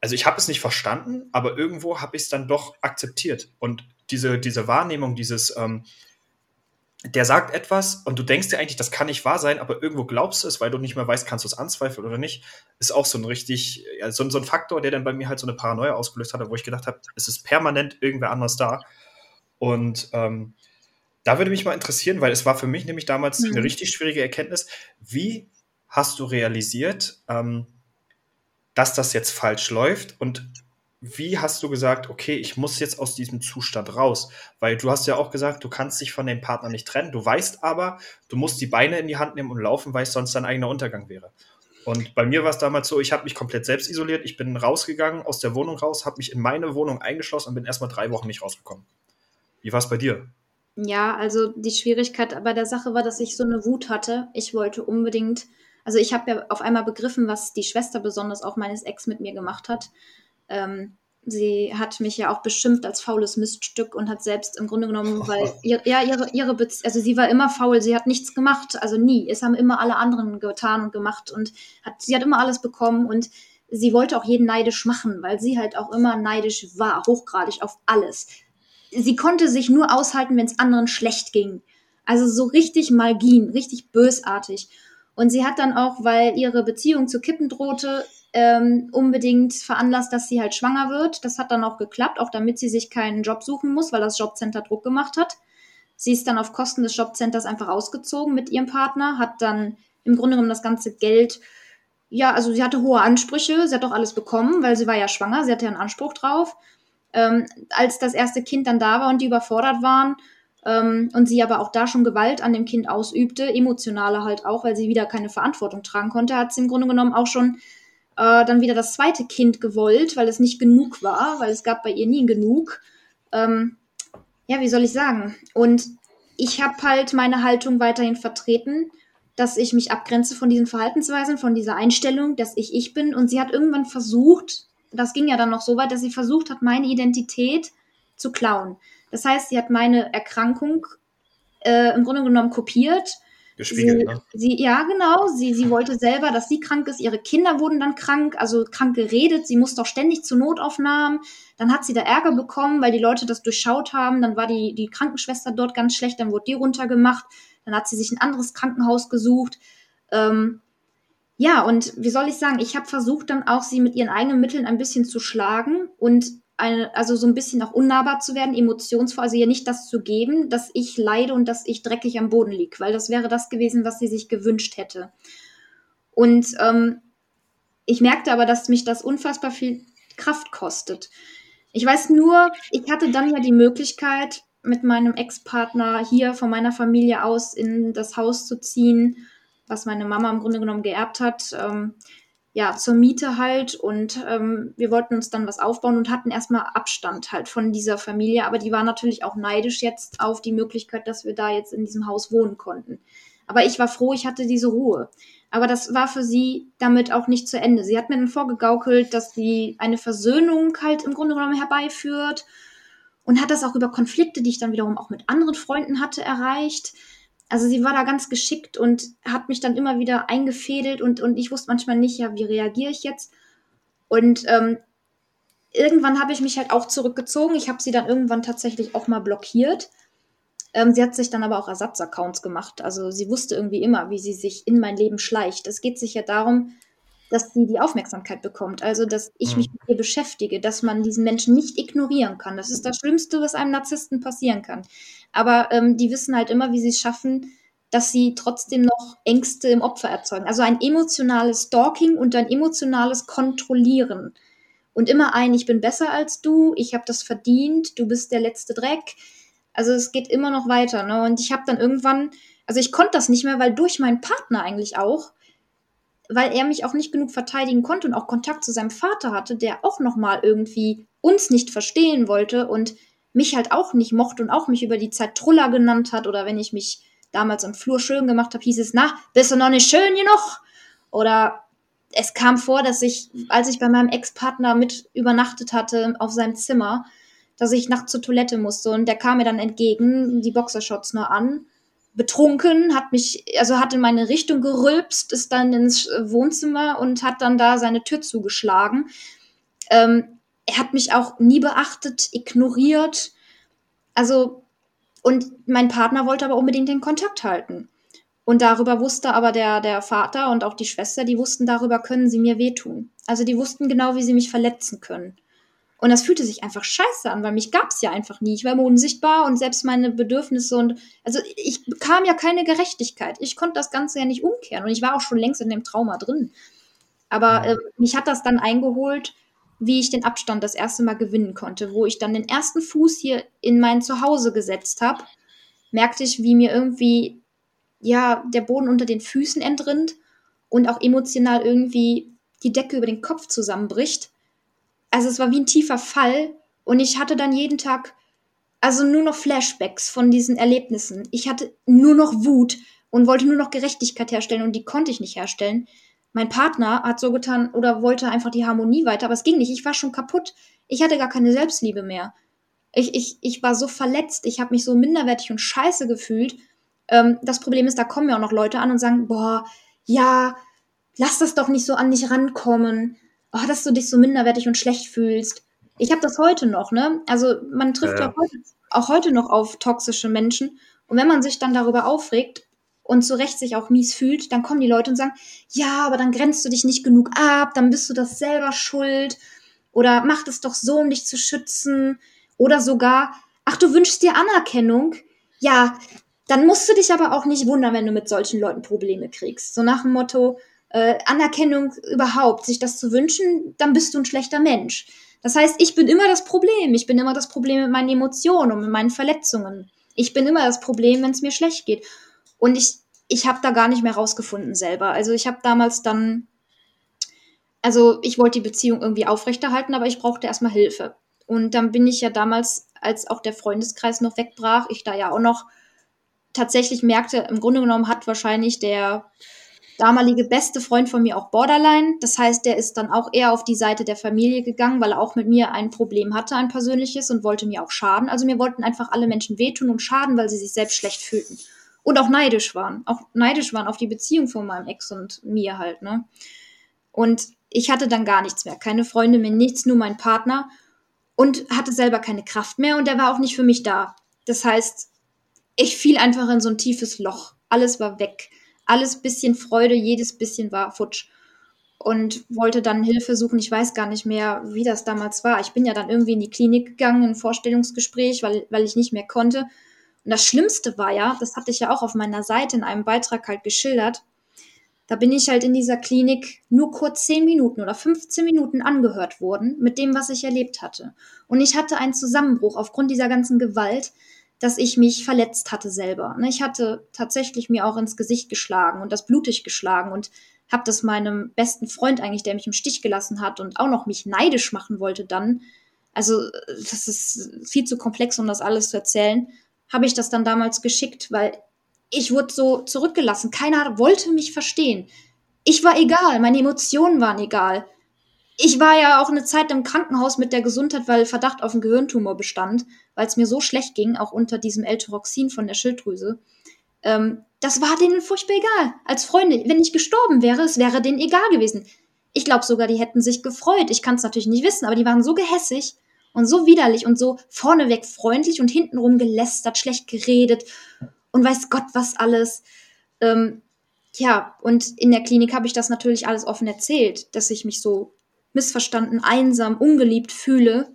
also ich habe es nicht verstanden, aber irgendwo habe ich es dann doch akzeptiert. Und diese Wahrnehmung, dieses der sagt etwas und du denkst dir eigentlich, das kann nicht wahr sein, aber irgendwo glaubst du es, weil du nicht mehr weißt, kannst du es anzweifeln oder nicht, ist auch so ein so ein Faktor, der dann bei mir halt so eine Paranoia ausgelöst hatte, wo ich gedacht habe, es ist permanent irgendwer anders da. Und da würde mich mal interessieren, weil es war für mich nämlich damals eine richtig schwierige Erkenntnis, wie hast du realisiert, dass das jetzt falsch läuft und wie hast du gesagt, okay, ich muss jetzt aus diesem Zustand raus? Weil du hast ja auch gesagt, du kannst dich von dem Partner nicht trennen. Du weißt aber, du musst die Beine in die Hand nehmen und laufen, weil es sonst dein eigener Untergang wäre. Und bei mir war es damals so, ich habe mich komplett selbst isoliert. Ich bin rausgegangen, aus der Wohnung raus, habe mich in meine Wohnung eingeschlossen und bin erstmal 3 Wochen nicht rausgekommen. Wie war es bei dir? Ja, also die Schwierigkeit bei der Sache war, dass ich so eine Wut hatte. Ich wollte unbedingt, also ich habe ja auf einmal begriffen, was die Schwester besonders auch meines Ex mit mir gemacht hat. Sie hat mich ja auch beschimpft als faules Miststück und hat selbst im Grunde genommen, weil also sie war immer faul, sie hat nichts gemacht, also nie. Es haben immer alle anderen getan und gemacht und sie hat immer alles bekommen und sie wollte auch jeden neidisch machen, weil sie halt auch immer neidisch war, hochgradig auf alles. Sie konnte sich nur aushalten, wenn es anderen schlecht ging. Also so richtig malgin, richtig bösartig. Und sie hat dann auch, weil ihre Beziehung zu kippen drohte, unbedingt veranlasst, dass sie halt schwanger wird. Das hat dann auch geklappt, auch damit sie sich keinen Job suchen muss, weil das Jobcenter Druck gemacht hat. Sie ist dann auf Kosten des Jobcenters einfach ausgezogen mit ihrem Partner, hat dann im Grunde genommen das ganze Geld, ja, also sie hatte hohe Ansprüche, sie hat auch alles bekommen, weil sie war ja schwanger, sie hatte ja einen Anspruch drauf. Als das erste Kind dann da war und die überfordert waren, und sie aber auch da schon Gewalt an dem Kind ausübte, emotionale halt auch, weil sie wieder keine Verantwortung tragen konnte, hat sie im Grunde genommen auch schon dann wieder das zweite Kind gewollt, weil es nicht genug war, weil es gab bei ihr nie genug. Ja, wie soll ich sagen? Und ich habe halt meine Haltung weiterhin vertreten, dass ich mich abgrenze von diesen Verhaltensweisen, von dieser Einstellung, dass ich bin. Und sie hat irgendwann versucht, das ging ja dann noch so weit, dass sie versucht hat, meine Identität zu klauen. Das heißt, sie hat meine Erkrankung im Grunde genommen kopiert. Gespiegelt, ne? Ja, genau. Sie wollte selber, dass sie krank ist. Ihre Kinder wurden dann krank, also krank geredet. Sie musste auch ständig zu Notaufnahmen. Dann hat sie da Ärger bekommen, weil die Leute das durchschaut haben. Dann war die Krankenschwester dort ganz schlecht. Dann wurde die runtergemacht. Dann hat sie sich ein anderes Krankenhaus gesucht. Ja, und wie soll ich sagen, ich habe versucht dann auch, sie mit ihren eigenen Mitteln ein bisschen zu schlagen und also so ein bisschen auch unnahbar zu werden, emotionsvoll, also ihr nicht das zu geben, dass ich leide und dass ich dreckig am Boden liege, weil das wäre das gewesen, was sie sich gewünscht hätte. Und ich merkte aber, dass mich das unfassbar viel Kraft kostet. Ich weiß nur, ich hatte dann ja die Möglichkeit, mit meinem Ex-Partner hier von meiner Familie aus in das Haus zu ziehen, was meine Mama im Grunde genommen geerbt hat, ja, zur Miete halt, und wir wollten uns dann was aufbauen und hatten erstmal Abstand halt von dieser Familie, aber die war natürlich auch neidisch jetzt auf die Möglichkeit, dass wir da jetzt in diesem Haus wohnen konnten. Aber ich war froh, ich hatte diese Ruhe. Aber das war für sie damit auch nicht zu Ende. Sie hat mir dann vorgegaukelt, dass sie eine Versöhnung halt im Grunde genommen herbeiführt und hat das auch über Konflikte, die ich dann wiederum auch mit anderen Freunden hatte, erreicht. Also sie war da ganz geschickt und hat mich dann immer wieder eingefädelt und ich wusste manchmal nicht, ja, wie reagiere ich jetzt? Und irgendwann habe ich mich halt auch zurückgezogen. Ich habe sie dann irgendwann tatsächlich auch mal blockiert. Sie hat sich dann aber auch Ersatzaccounts gemacht. Also sie wusste irgendwie immer, wie sie sich in mein Leben schleicht. Es geht sich ja darum, dass sie die Aufmerksamkeit bekommt. Also dass ich mich mit ihr beschäftige, dass man diesen Menschen nicht ignorieren kann. Das ist das Schlimmste, was einem Narzissten passieren kann. Aber die wissen halt immer, wie sie es schaffen, dass sie trotzdem noch Ängste im Opfer erzeugen. Also ein emotionales Stalking und ein emotionales Kontrollieren. Und immer ich bin besser als du, ich habe das verdient, du bist der letzte Dreck. Also es geht immer noch weiter, ne? Und ich habe dann irgendwann, also ich konnte das nicht mehr, weil durch meinen Partner eigentlich auch, weil er mich auch nicht genug verteidigen konnte und auch Kontakt zu seinem Vater hatte, der auch nochmal irgendwie uns nicht verstehen wollte und mich halt auch nicht mochte und auch mich über die Zeit Truller genannt hat, oder wenn ich mich damals im Flur schön gemacht habe, hieß es, na, bist du noch nicht schön genug? Oder es kam vor, dass ich, als ich bei meinem Ex-Partner mit übernachtet hatte auf seinem Zimmer, dass ich nachts zur Toilette musste und der kam mir dann entgegen, die Boxershorts nur an, betrunken, hat in meine Richtung gerülpst, ist dann ins Wohnzimmer und hat dann da seine Tür zugeschlagen. Er hat mich auch nie beachtet, ignoriert. Also, und mein Partner wollte aber unbedingt den Kontakt halten. Und darüber wusste aber der Vater und auch die Schwester, die wussten, darüber können sie mir wehtun. Also die wussten genau, wie sie mich verletzen können. Und das fühlte sich einfach scheiße an, weil mich gab es ja einfach nie. Ich war immer unsichtbar und selbst meine Bedürfnisse und... Also ich bekam ja keine Gerechtigkeit. Ich konnte das Ganze ja nicht umkehren. Und ich war auch schon längst in dem Trauma drin. Aber mich hat das dann eingeholt, wie ich den Abstand das erste Mal gewinnen konnte, wo ich dann den ersten Fuß hier in mein Zuhause gesetzt habe, merkte ich, wie mir irgendwie ja der Boden unter den Füßen entrinnt und auch emotional irgendwie die Decke über den Kopf zusammenbricht. Also es war wie ein tiefer Fall und ich hatte dann jeden Tag also nur noch Flashbacks von diesen Erlebnissen. Ich hatte nur noch Wut und wollte nur noch Gerechtigkeit herstellen und die konnte ich nicht herstellen. Mein Partner hat so getan oder wollte einfach die Harmonie weiter, aber es ging nicht. Ich war schon kaputt. Ich hatte gar keine Selbstliebe mehr. Ich war so verletzt. Ich habe mich so minderwertig und scheiße gefühlt. Das Problem ist, da kommen ja auch noch Leute an und sagen, boah, ja, lass das doch nicht so an dich rankommen. Oh, dass du dich so minderwertig und schlecht fühlst. Ich habe das heute noch, ne? Also man trifft ja auch heute noch auf toxische Menschen. Und wenn man sich dann darüber aufregt und zu Recht sich auch mies fühlt, dann kommen die Leute und sagen, ja, aber dann grenzt du dich nicht genug ab, dann bist du das selber schuld. Oder mach das doch so, um dich zu schützen. Oder sogar, ach, du wünschst dir Anerkennung? Ja, dann musst du dich aber auch nicht wundern, wenn du mit solchen Leuten Probleme kriegst. So nach dem Motto, Anerkennung überhaupt, sich das zu wünschen, dann bist du ein schlechter Mensch. Das heißt, ich bin immer das Problem. Ich bin immer das Problem mit meinen Emotionen und mit meinen Verletzungen. Ich bin immer das Problem, wenn es mir schlecht geht. Und ich habe da gar nicht mehr rausgefunden selber. Also ich habe damals dann, also ich wollte die Beziehung irgendwie aufrechterhalten, aber ich brauchte erstmal Hilfe. Und dann bin ich ja damals, als auch der Freundeskreis noch wegbrach, ich da ja auch noch tatsächlich merkte, im Grunde genommen hat wahrscheinlich der damalige beste Freund von mir auch Borderline. Das heißt, der ist dann auch eher auf die Seite der Familie gegangen, weil er auch mit mir ein Problem hatte, ein persönliches, und wollte mir auch schaden. Also mir wollten einfach alle Menschen wehtun und schaden, weil sie sich selbst schlecht fühlten. Und auch neidisch waren. Auch neidisch waren auf die Beziehung von meinem Ex und mir halt, ne? Und ich hatte dann gar nichts mehr. Keine Freunde mehr, nichts, nur mein Partner. Und hatte selber keine Kraft mehr und der war auch nicht für mich da. Das heißt, ich fiel einfach in so ein tiefes Loch. Alles war weg. Alles bisschen Freude, jedes bisschen war futsch. Und wollte dann Hilfe suchen. Ich weiß gar nicht mehr, wie das damals war. Ich bin ja dann irgendwie in die Klinik gegangen, in ein Vorstellungsgespräch, weil ich nicht mehr konnte. Und das Schlimmste war ja, das hatte ich ja auch auf meiner Seite in einem Beitrag halt geschildert, da bin ich halt in dieser Klinik nur kurz 10 Minuten oder 15 Minuten angehört worden mit dem, was ich erlebt hatte. Und ich hatte einen Zusammenbruch aufgrund dieser ganzen Gewalt, dass ich mich verletzt hatte selber. Ich hatte tatsächlich mir auch ins Gesicht geschlagen und das blutig geschlagen und habe das meinem besten Freund eigentlich, der mich im Stich gelassen hat und auch noch mich neidisch machen wollte dann, also das ist viel zu komplex, um das alles zu erzählen, habe ich das dann damals geschickt, weil ich wurde so zurückgelassen. Keiner wollte mich verstehen. Ich war egal, meine Emotionen waren egal. Ich war ja auch eine Zeit im Krankenhaus mit der Gesundheit, weil Verdacht auf einen Gehirntumor bestand, weil es mir so schlecht ging, auch unter diesem L-Tyroxin von der Schilddrüse. Das war denen furchtbar egal. Als Freunde, wenn ich gestorben wäre, es wäre denen egal gewesen. Ich glaube sogar, die hätten sich gefreut. Ich kann es natürlich nicht wissen, aber die waren so gehässig und so widerlich und so vorneweg freundlich und hintenrum gelästert, schlecht geredet und weiß Gott was alles. Ja, und in der Klinik habe ich das natürlich alles offen erzählt, dass ich mich so missverstanden, einsam, ungeliebt fühle.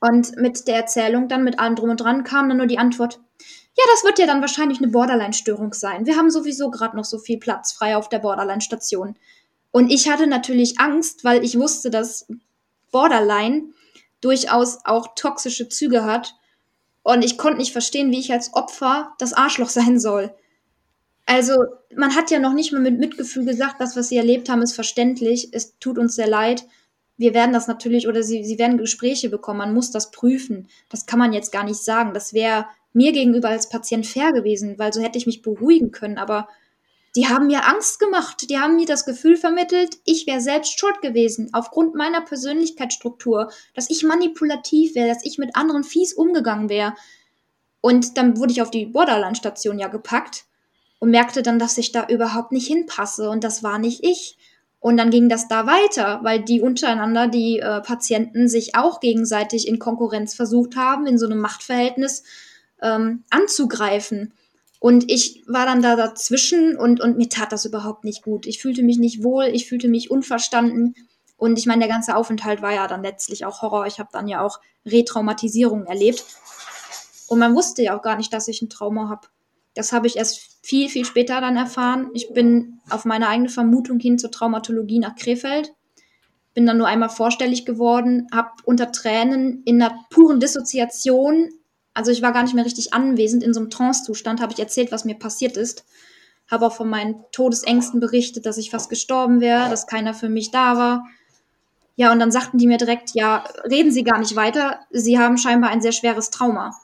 Und mit der Erzählung dann, mit allem drum und dran, kam dann nur die Antwort, ja, das wird ja dann wahrscheinlich eine Borderline-Störung sein. Wir haben sowieso gerade noch so viel Platz frei auf der Borderline-Station. Und ich hatte natürlich Angst, weil ich wusste, dass Borderline durchaus auch toxische Züge hat. Und ich konnte nicht verstehen, wie ich als Opfer das Arschloch sein soll. Also man hat ja noch nicht mal mit Mitgefühl gesagt, das, was sie erlebt haben, ist verständlich, es tut uns sehr leid. Wir werden das natürlich, oder sie werden Gespräche bekommen, man muss das prüfen. Das kann man jetzt gar nicht sagen. Das wäre mir gegenüber als Patient fair gewesen, weil so hätte ich mich beruhigen können. Aber die haben mir Angst gemacht, die haben mir das Gefühl vermittelt, ich wäre selbst schuld gewesen, aufgrund meiner Persönlichkeitsstruktur, dass ich manipulativ wäre, dass ich mit anderen fies umgegangen wäre. Und dann wurde ich auf die Borderline-Station ja gepackt. Und merkte dann, dass ich da überhaupt nicht hinpasse und das war nicht ich. Und dann ging das da weiter, weil die untereinander, die Patienten, sich auch gegenseitig in Konkurrenz versucht haben, in so einem Machtverhältnis anzugreifen. Und ich war dann da dazwischen und mir tat das überhaupt nicht gut. Ich fühlte mich nicht wohl, ich fühlte mich unverstanden. Und ich meine, der ganze Aufenthalt war ja dann letztlich auch Horror. Ich habe dann ja auch Retraumatisierungen erlebt. Und man wusste ja auch gar nicht, dass ich ein Trauma habe. Das habe ich erst viel, viel später dann erfahren. Ich bin auf meine eigene Vermutung hin zur Traumatologie nach Krefeld, bin dann nur einmal vorstellig geworden, habe unter Tränen in einer puren Dissoziation, also ich war gar nicht mehr richtig anwesend, in so einem Trance-Zustand habe ich erzählt, was mir passiert ist, habe auch von meinen Todesängsten berichtet, dass ich fast gestorben wäre, dass keiner für mich da war. Ja, und dann sagten die mir direkt, ja, reden Sie gar nicht weiter, Sie haben scheinbar ein sehr schweres Trauma.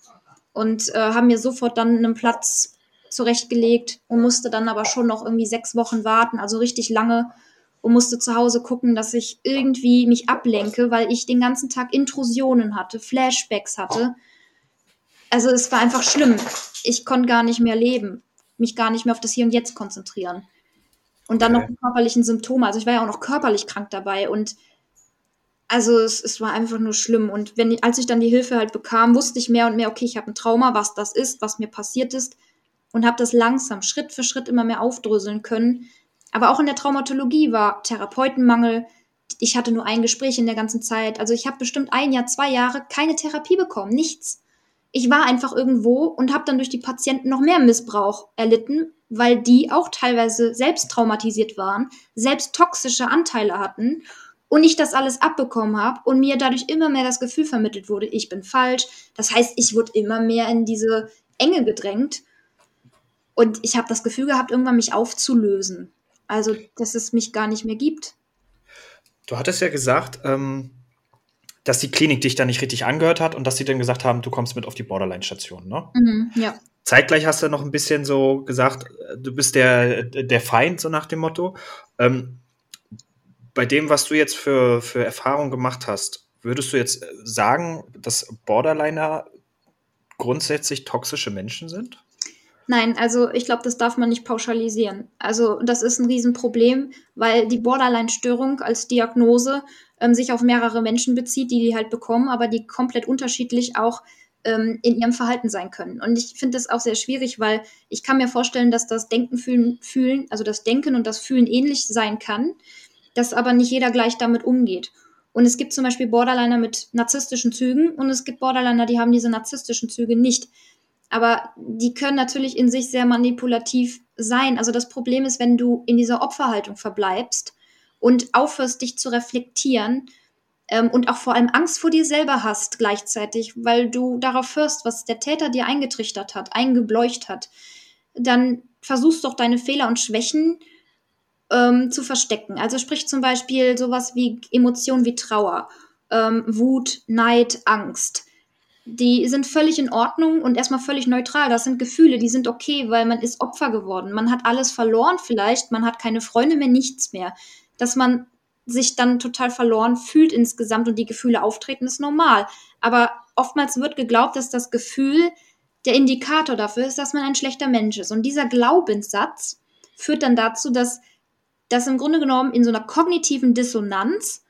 Und haben mir sofort dann einen Platz zurechtgelegt und musste dann aber schon noch irgendwie 6 Wochen warten, also richtig lange, und musste zu Hause gucken, dass ich irgendwie mich ablenke, weil ich den ganzen Tag Intrusionen hatte, Flashbacks hatte. Also es war einfach schlimm. Ich konnte gar nicht mehr leben, mich gar nicht mehr auf das Hier und Jetzt konzentrieren. Und dann noch die körperlichen Symptome. Also ich war ja auch noch körperlich krank dabei und also es war einfach nur schlimm. Und als ich dann die Hilfe halt bekam, wusste ich mehr und mehr, okay, ich habe ein Trauma, was das ist, was mir passiert ist. Und habe das langsam, Schritt für Schritt immer mehr aufdröseln können. Aber auch in der Traumatologie war Therapeutenmangel. Ich hatte nur ein Gespräch in der ganzen Zeit. Also ich habe bestimmt 1 Jahr, 2 Jahre keine Therapie bekommen, nichts. Ich war einfach irgendwo und habe dann durch die Patienten noch mehr Missbrauch erlitten, weil die auch teilweise selbst traumatisiert waren, selbst toxische Anteile hatten. Und ich das alles abbekommen habe und mir dadurch immer mehr das Gefühl vermittelt wurde, ich bin falsch. Das heißt, ich wurde immer mehr in diese Enge gedrängt. Und ich habe das Gefühl gehabt, irgendwann mich aufzulösen. Also, dass es mich gar nicht mehr gibt. Du hattest ja gesagt, dass die Klinik dich da nicht richtig angehört hat und dass sie dann gesagt haben, du kommst mit auf die Borderline-Station, ne? Mhm, ja. Zeitgleich hast du noch ein bisschen so gesagt, du bist der Feind, so nach dem Motto. Bei dem, was du jetzt für Erfahrungen gemacht hast, würdest du jetzt sagen, dass Borderliner grundsätzlich toxische Menschen sind? Nein, also ich glaube, das darf man nicht pauschalisieren. Also das ist ein Riesenproblem, weil die Borderline-Störung als Diagnose sich auf mehrere Menschen bezieht, die halt bekommen, aber die komplett unterschiedlich auch in ihrem Verhalten sein können. Und ich finde das auch sehr schwierig, weil ich kann mir vorstellen, dass das Denken, Fühlen, also das Denken und das Fühlen ähnlich sein kann, dass aber nicht jeder gleich damit umgeht. Und es gibt zum Beispiel Borderliner mit narzisstischen Zügen und es gibt Borderliner, die haben diese narzisstischen Züge nicht. Aber die können natürlich in sich sehr manipulativ sein. Also das Problem ist, wenn du in dieser Opferhaltung verbleibst und aufhörst, dich zu reflektieren und auch vor allem Angst vor dir selber hast gleichzeitig, weil du darauf hörst, was der Täter dir eingetrichtert hat, eingebleucht hat, dann versuchst doch deine Fehler und Schwächen zu verstecken. Also sprich zum Beispiel sowas wie Emotionen wie Trauer, Wut, Neid, Angst. Die sind völlig in Ordnung und erstmal völlig neutral. Das sind Gefühle, die sind okay, weil man ist Opfer geworden. Man hat alles verloren vielleicht, man hat keine Freunde mehr, nichts mehr. Dass man sich dann total verloren fühlt insgesamt und die Gefühle auftreten, ist normal. Aber oftmals wird geglaubt, dass das Gefühl der Indikator dafür ist, dass man ein schlechter Mensch ist. Und dieser Glaubenssatz führt dann dazu, dass im Grunde genommen in so einer kognitiven Dissonanz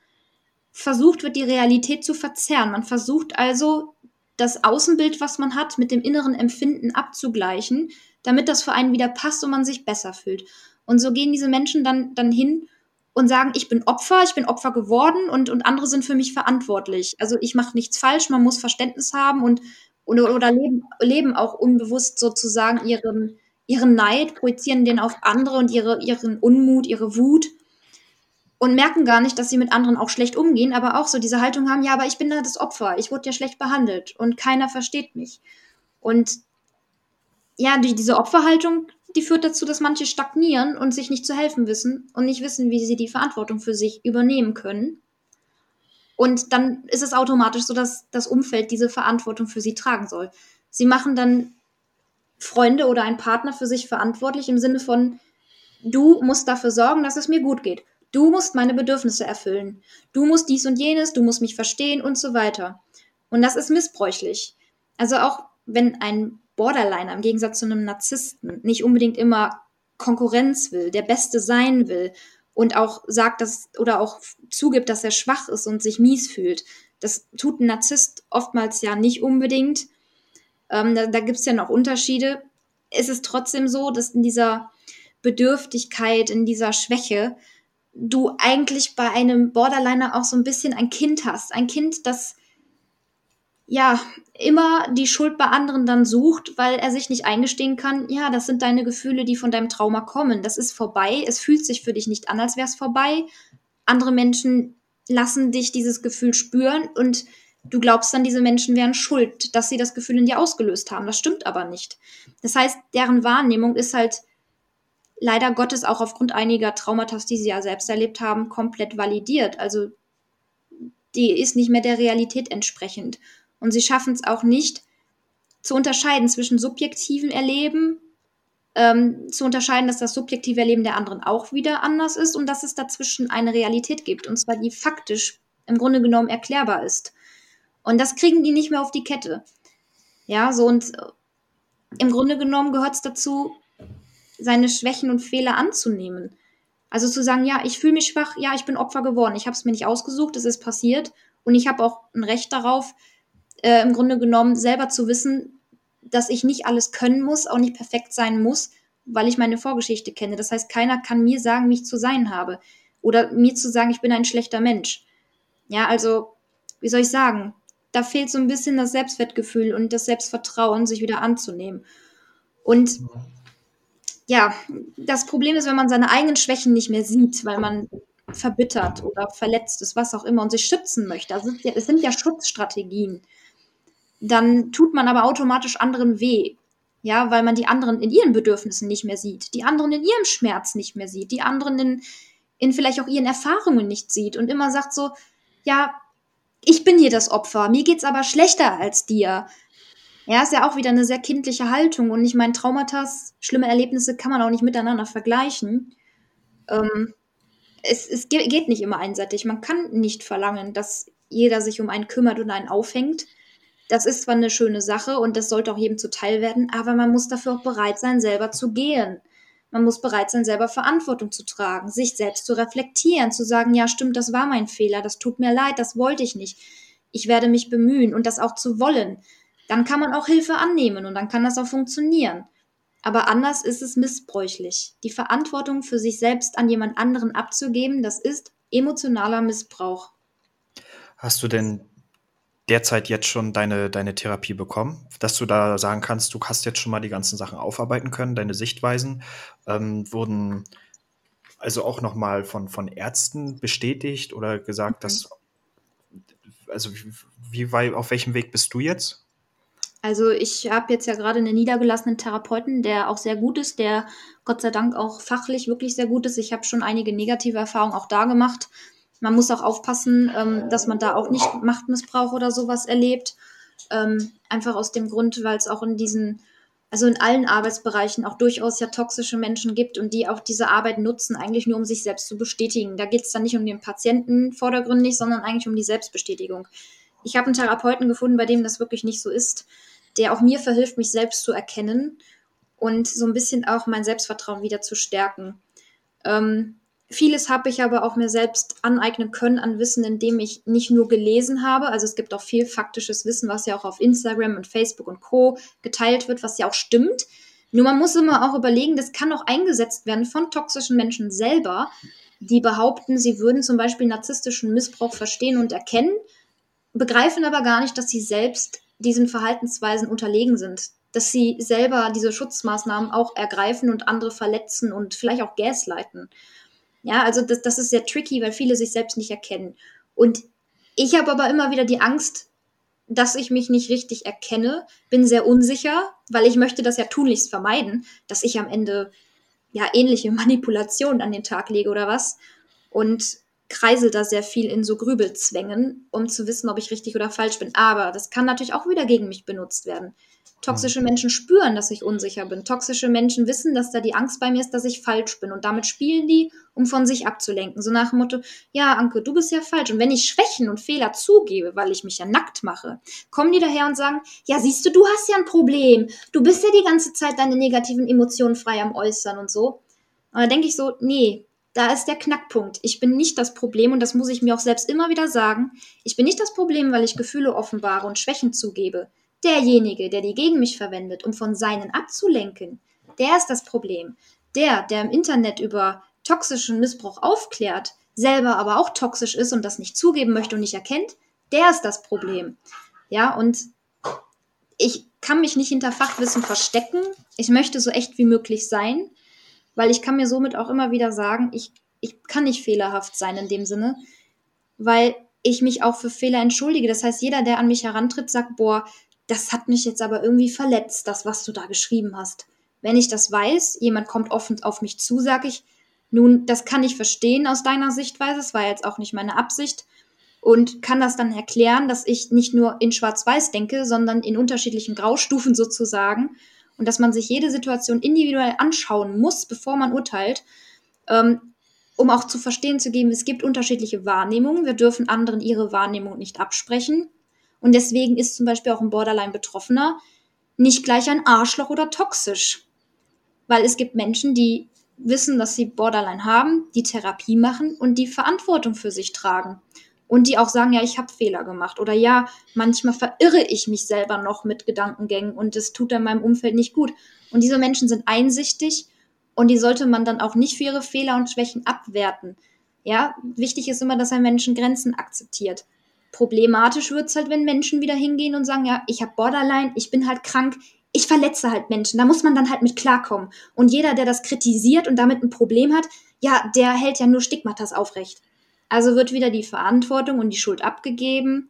versucht wird, die Realität zu verzerren. Man versucht also, das Außenbild, was man hat, mit dem inneren Empfinden abzugleichen, damit das für einen wieder passt und man sich besser fühlt. Und so gehen diese Menschen dann hin und sagen, ich bin Opfer geworden und andere sind für mich verantwortlich. Also ich mache nichts falsch, man muss Verständnis haben oder leben auch unbewusst sozusagen ihren Neid, projizieren den auf andere und ihren Unmut, ihre Wut und merken gar nicht, dass sie mit anderen auch schlecht umgehen, aber auch so diese Haltung haben, ja, aber ich bin da das Opfer, ich wurde ja schlecht behandelt und keiner versteht mich. Und ja, diese Opferhaltung, die führt dazu, dass manche stagnieren und sich nicht zu helfen wissen und nicht wissen, wie sie die Verantwortung für sich übernehmen können. Und dann ist es automatisch so, dass das Umfeld diese Verantwortung für sie tragen soll. Sie machen dann Freunde oder ein Partner für sich verantwortlich im Sinne von, du musst dafür sorgen, dass es mir gut geht. Du musst meine Bedürfnisse erfüllen. Du musst dies und jenes, du musst mich verstehen und so weiter. Und das ist missbräuchlich. Also auch wenn ein Borderliner im Gegensatz zu einem Narzissten nicht unbedingt immer Konkurrenz will, der Beste sein will und auch sagt, dass oder auch zugibt, dass er schwach ist und sich mies fühlt. Das tut ein Narzisst oftmals ja nicht unbedingt. Da gibt es ja noch Unterschiede. Es ist trotzdem so, dass in dieser Bedürftigkeit, in dieser Schwäche, du eigentlich bei einem Borderliner auch so ein bisschen ein Kind hast. Ein Kind, das ja immer die Schuld bei anderen dann sucht, weil er sich nicht eingestehen kann, ja, das sind deine Gefühle, die von deinem Trauma kommen. Das ist vorbei. Es fühlt sich für dich nicht an, als wäre es vorbei. Andere Menschen lassen dich dieses Gefühl spüren und du glaubst dann, diese Menschen wären schuld, dass sie das Gefühl in dir ausgelöst haben. Das stimmt aber nicht. Das heißt, deren Wahrnehmung ist halt leider Gottes auch aufgrund einiger Traumata, die sie ja selbst erlebt haben, komplett validiert. Also die ist nicht mehr der Realität entsprechend. Und sie schaffen es auch nicht, zu unterscheiden zwischen subjektivem Erleben, zu unterscheiden, dass das subjektive Erleben der anderen auch wieder anders ist und dass es dazwischen eine Realität gibt, und zwar die faktisch im Grunde genommen erklärbar ist. Und das kriegen die nicht mehr auf die Kette. Ja, so, und im Grunde genommen gehört es dazu, seine Schwächen und Fehler anzunehmen. Also zu sagen, ja, ich fühle mich schwach, ja, ich bin Opfer geworden, ich habe es mir nicht ausgesucht, es ist passiert und ich habe auch ein Recht darauf, im Grunde genommen selber zu wissen, dass ich nicht alles können muss, auch nicht perfekt sein muss, weil ich meine Vorgeschichte kenne. Das heißt, keiner kann mir sagen, wie ich zu sein habe oder mir zu sagen, ich bin ein schlechter Mensch. Ja, also, wie soll ich sagen, da fehlt so ein bisschen das Selbstwertgefühl und das Selbstvertrauen, sich wieder anzunehmen. Und ja, das Problem ist, wenn man seine eigenen Schwächen nicht mehr sieht, weil man verbittert oder verletzt ist, was auch immer, und sich schützen möchte. Also es sind ja Schutzstrategien. Dann tut man aber automatisch anderen weh, ja, weil man die anderen in ihren Bedürfnissen nicht mehr sieht, die anderen in ihrem Schmerz nicht mehr sieht, die anderen in vielleicht auch ihren Erfahrungen nicht sieht und immer sagt so, ja, ich bin hier das Opfer, mir geht's aber schlechter als dir. Ja, ist ja auch wieder eine sehr kindliche Haltung, und ich meine, Traumata, schlimme Erlebnisse kann man auch nicht miteinander vergleichen. Es geht nicht immer einseitig, man kann nicht verlangen, dass jeder sich um einen kümmert und einen aufhängt. Das ist zwar eine schöne Sache und das sollte auch jedem zuteil werden, aber man muss dafür auch bereit sein, selber zu gehen. Man muss bereit sein, selber Verantwortung zu tragen, sich selbst zu reflektieren, zu sagen, ja stimmt, das war mein Fehler, das tut mir leid, das wollte ich nicht. Ich werde mich bemühen, und das auch zu wollen. Dann kann man auch Hilfe annehmen und dann kann das auch funktionieren. Aber anders ist es missbräuchlich. Die Verantwortung für sich selbst an jemand anderen abzugeben, das ist emotionaler Missbrauch. Hast du denn derzeit jetzt schon deine Therapie bekommen, dass du da sagen kannst, du hast jetzt schon mal die ganzen Sachen aufarbeiten können, deine Sichtweisen wurden also auch nochmal von Ärzten bestätigt oder gesagt, dass, also auf welchem Weg bist du jetzt? Also ich habe jetzt ja gerade einen niedergelassenen Therapeuten, der auch sehr gut ist, der Gott sei Dank auch fachlich wirklich sehr gut ist. Ich habe schon einige negative Erfahrungen auch da gemacht. Man muss auch aufpassen, dass man da auch nicht Machtmissbrauch oder sowas erlebt. Einfach aus dem Grund, weil es auch in diesen, also in allen Arbeitsbereichen auch durchaus ja toxische Menschen gibt und die auch diese Arbeit nutzen, eigentlich nur um sich selbst zu bestätigen. Da geht es dann nicht um den Patienten vordergründig, sondern eigentlich um die Selbstbestätigung. Ich habe einen Therapeuten gefunden, bei dem das wirklich nicht so ist, der auch mir verhilft, mich selbst zu erkennen und so ein bisschen auch mein Selbstvertrauen wieder zu stärken. Vieles habe ich aber auch mir selbst aneignen können an Wissen, indem ich nicht nur gelesen habe, also es gibt auch viel faktisches Wissen, was ja auch auf Instagram und Facebook und Co. geteilt wird, was ja auch stimmt. Nur man muss immer auch überlegen, das kann auch eingesetzt werden von toxischen Menschen selber, die behaupten, sie würden zum Beispiel narzisstischen Missbrauch verstehen und erkennen, begreifen aber gar nicht, dass sie selbst diesen Verhaltensweisen unterlegen sind, dass sie selber diese Schutzmaßnahmen auch ergreifen und andere verletzen und vielleicht auch gaslighten. Ja, also das ist sehr tricky, weil viele sich selbst nicht erkennen. Und ich habe aber immer wieder die Angst, dass ich mich nicht richtig erkenne, bin sehr unsicher, weil ich möchte das ja tunlichst vermeiden, dass ich am Ende ja ähnliche Manipulationen an den Tag lege oder was, und kreisel da sehr viel in so Grübelzwängen, um zu wissen, ob ich richtig oder falsch bin. Aber das kann natürlich auch wieder gegen mich benutzt werden. Toxische Menschen spüren, dass ich unsicher bin. Toxische Menschen wissen, dass da die Angst bei mir ist, dass ich falsch bin. Und damit spielen die, um von sich abzulenken. So nach dem Motto, ja, Anke, du bist ja falsch. Und wenn ich Schwächen und Fehler zugebe, weil ich mich ja nackt mache, kommen die daher und sagen, ja, siehst du, du hast ja ein Problem. Du bist ja die ganze Zeit deine negativen Emotionen frei am Äußern und so. Und da denke ich so, nee, da ist der Knackpunkt. Ich bin nicht das Problem, und das muss ich mir auch selbst immer wieder sagen. Ich bin nicht das Problem, weil ich Gefühle offenbare und Schwächen zugebe. Derjenige, der die gegen mich verwendet, um von seinen abzulenken, der ist das Problem. Der im Internet über toxischen Missbrauch aufklärt, selber aber auch toxisch ist und das nicht zugeben möchte und nicht erkennt, der ist das Problem. Ja, und ich kann mich nicht hinter Fachwissen verstecken. Ich möchte so echt wie möglich sein, weil ich kann mir somit auch immer wieder sagen, ich kann nicht fehlerhaft sein in dem Sinne. weil ich mich auch für Fehler entschuldige. Das heißt, jeder, der an mich herantritt, sagt, boah, das hat mich jetzt aber irgendwie verletzt, das, was du da geschrieben hast. Wenn ich das weiß, jemand kommt offen auf mich zu, sage ich, nun, das kann ich verstehen aus deiner Sichtweise, es war jetzt auch nicht meine Absicht, und kann das dann erklären, dass ich nicht nur in Schwarz-Weiß denke, sondern in unterschiedlichen Graustufen sozusagen, und dass man sich jede Situation individuell anschauen muss, bevor man urteilt, um auch zu verstehen zu geben, es gibt unterschiedliche Wahrnehmungen, wir dürfen anderen ihre Wahrnehmung nicht absprechen. Und deswegen ist zum Beispiel auch ein Borderline-Betroffener nicht gleich ein Arschloch oder toxisch. Weil es gibt Menschen, die wissen, dass sie Borderline haben, die Therapie machen und die Verantwortung für sich tragen. Und die auch sagen, ja, ich habe Fehler gemacht. Oder ja, manchmal verirre ich mich selber noch mit Gedankengängen und das tut dann meinem Umfeld nicht gut. Und diese Menschen sind einsichtig und die sollte man dann auch nicht für ihre Fehler und Schwächen abwerten. Ja, wichtig ist immer, dass ein Mensch Grenzen akzeptiert. Problematisch wird es halt, wenn Menschen wieder hingehen und sagen, ja, ich habe Borderline, ich bin halt krank, ich verletze halt Menschen. Da muss man dann halt mit klarkommen. Und jeder, der das kritisiert und damit ein Problem hat, ja, der hält ja nur Stigmatas aufrecht. Also wird wieder die Verantwortung und die Schuld abgegeben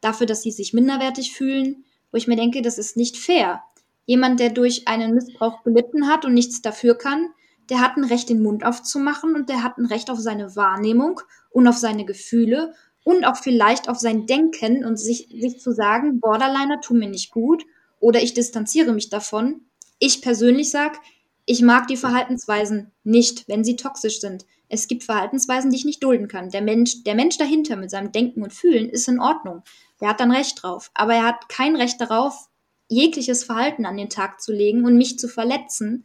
dafür, dass sie sich minderwertig fühlen, wo ich mir denke, das ist nicht fair. Jemand, der durch einen Missbrauch gelitten hat und nichts dafür kann, der hat ein Recht, den Mund aufzumachen und der hat ein Recht auf seine Wahrnehmung und auf seine Gefühle und auch vielleicht auf sein Denken und sich zu sagen, Borderliner tun mir nicht gut oder ich distanziere mich davon. Ich persönlich sage, ich mag die Verhaltensweisen nicht, wenn sie toxisch sind. Es gibt Verhaltensweisen, die ich nicht dulden kann. Der Mensch dahinter mit seinem Denken und Fühlen ist in Ordnung. Der hat dann Recht drauf. Aber er hat kein Recht darauf, jegliches Verhalten an den Tag zu legen und mich zu verletzen,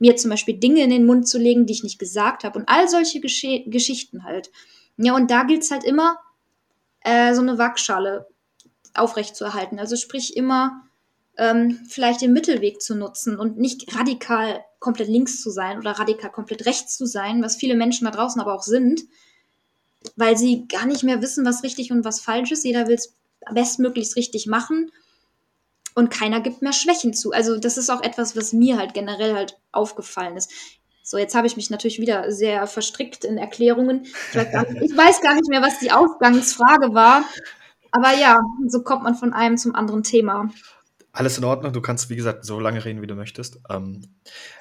mir zum Beispiel Dinge in den Mund zu legen, die ich nicht gesagt habe und all solche Geschichten halt. Ja, und da gilt es halt immer, so eine Waagschale aufrechtzuerhalten. Also sprich immer vielleicht den Mittelweg zu nutzen und nicht radikal komplett links zu sein oder radikal komplett rechts zu sein, was viele Menschen da draußen aber auch sind, weil sie gar nicht mehr wissen, was richtig und was falsch ist. Jeder will es bestmöglichst richtig machen und keiner gibt mehr Schwächen zu. Also das ist auch etwas, was mir halt generell halt aufgefallen ist. So, jetzt habe ich mich natürlich wieder sehr verstrickt in Erklärungen. Ich weiß gar nicht mehr, was die Ausgangsfrage war. Aber ja, so kommt man von einem zum anderen Thema. Alles in Ordnung. Du kannst, wie gesagt, so lange reden, wie du möchtest.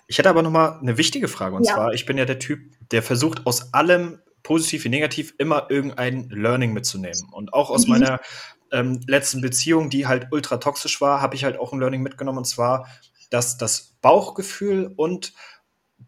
Ich hätte aber noch mal eine wichtige Frage. Und zwar, ich bin ja der Typ, der versucht, aus allem, positiv wie negativ, immer irgendein Learning mitzunehmen. Und auch aus meiner letzten Beziehung, die halt ultra toxisch war, habe ich halt auch ein Learning mitgenommen. Und zwar, dass das Bauchgefühl und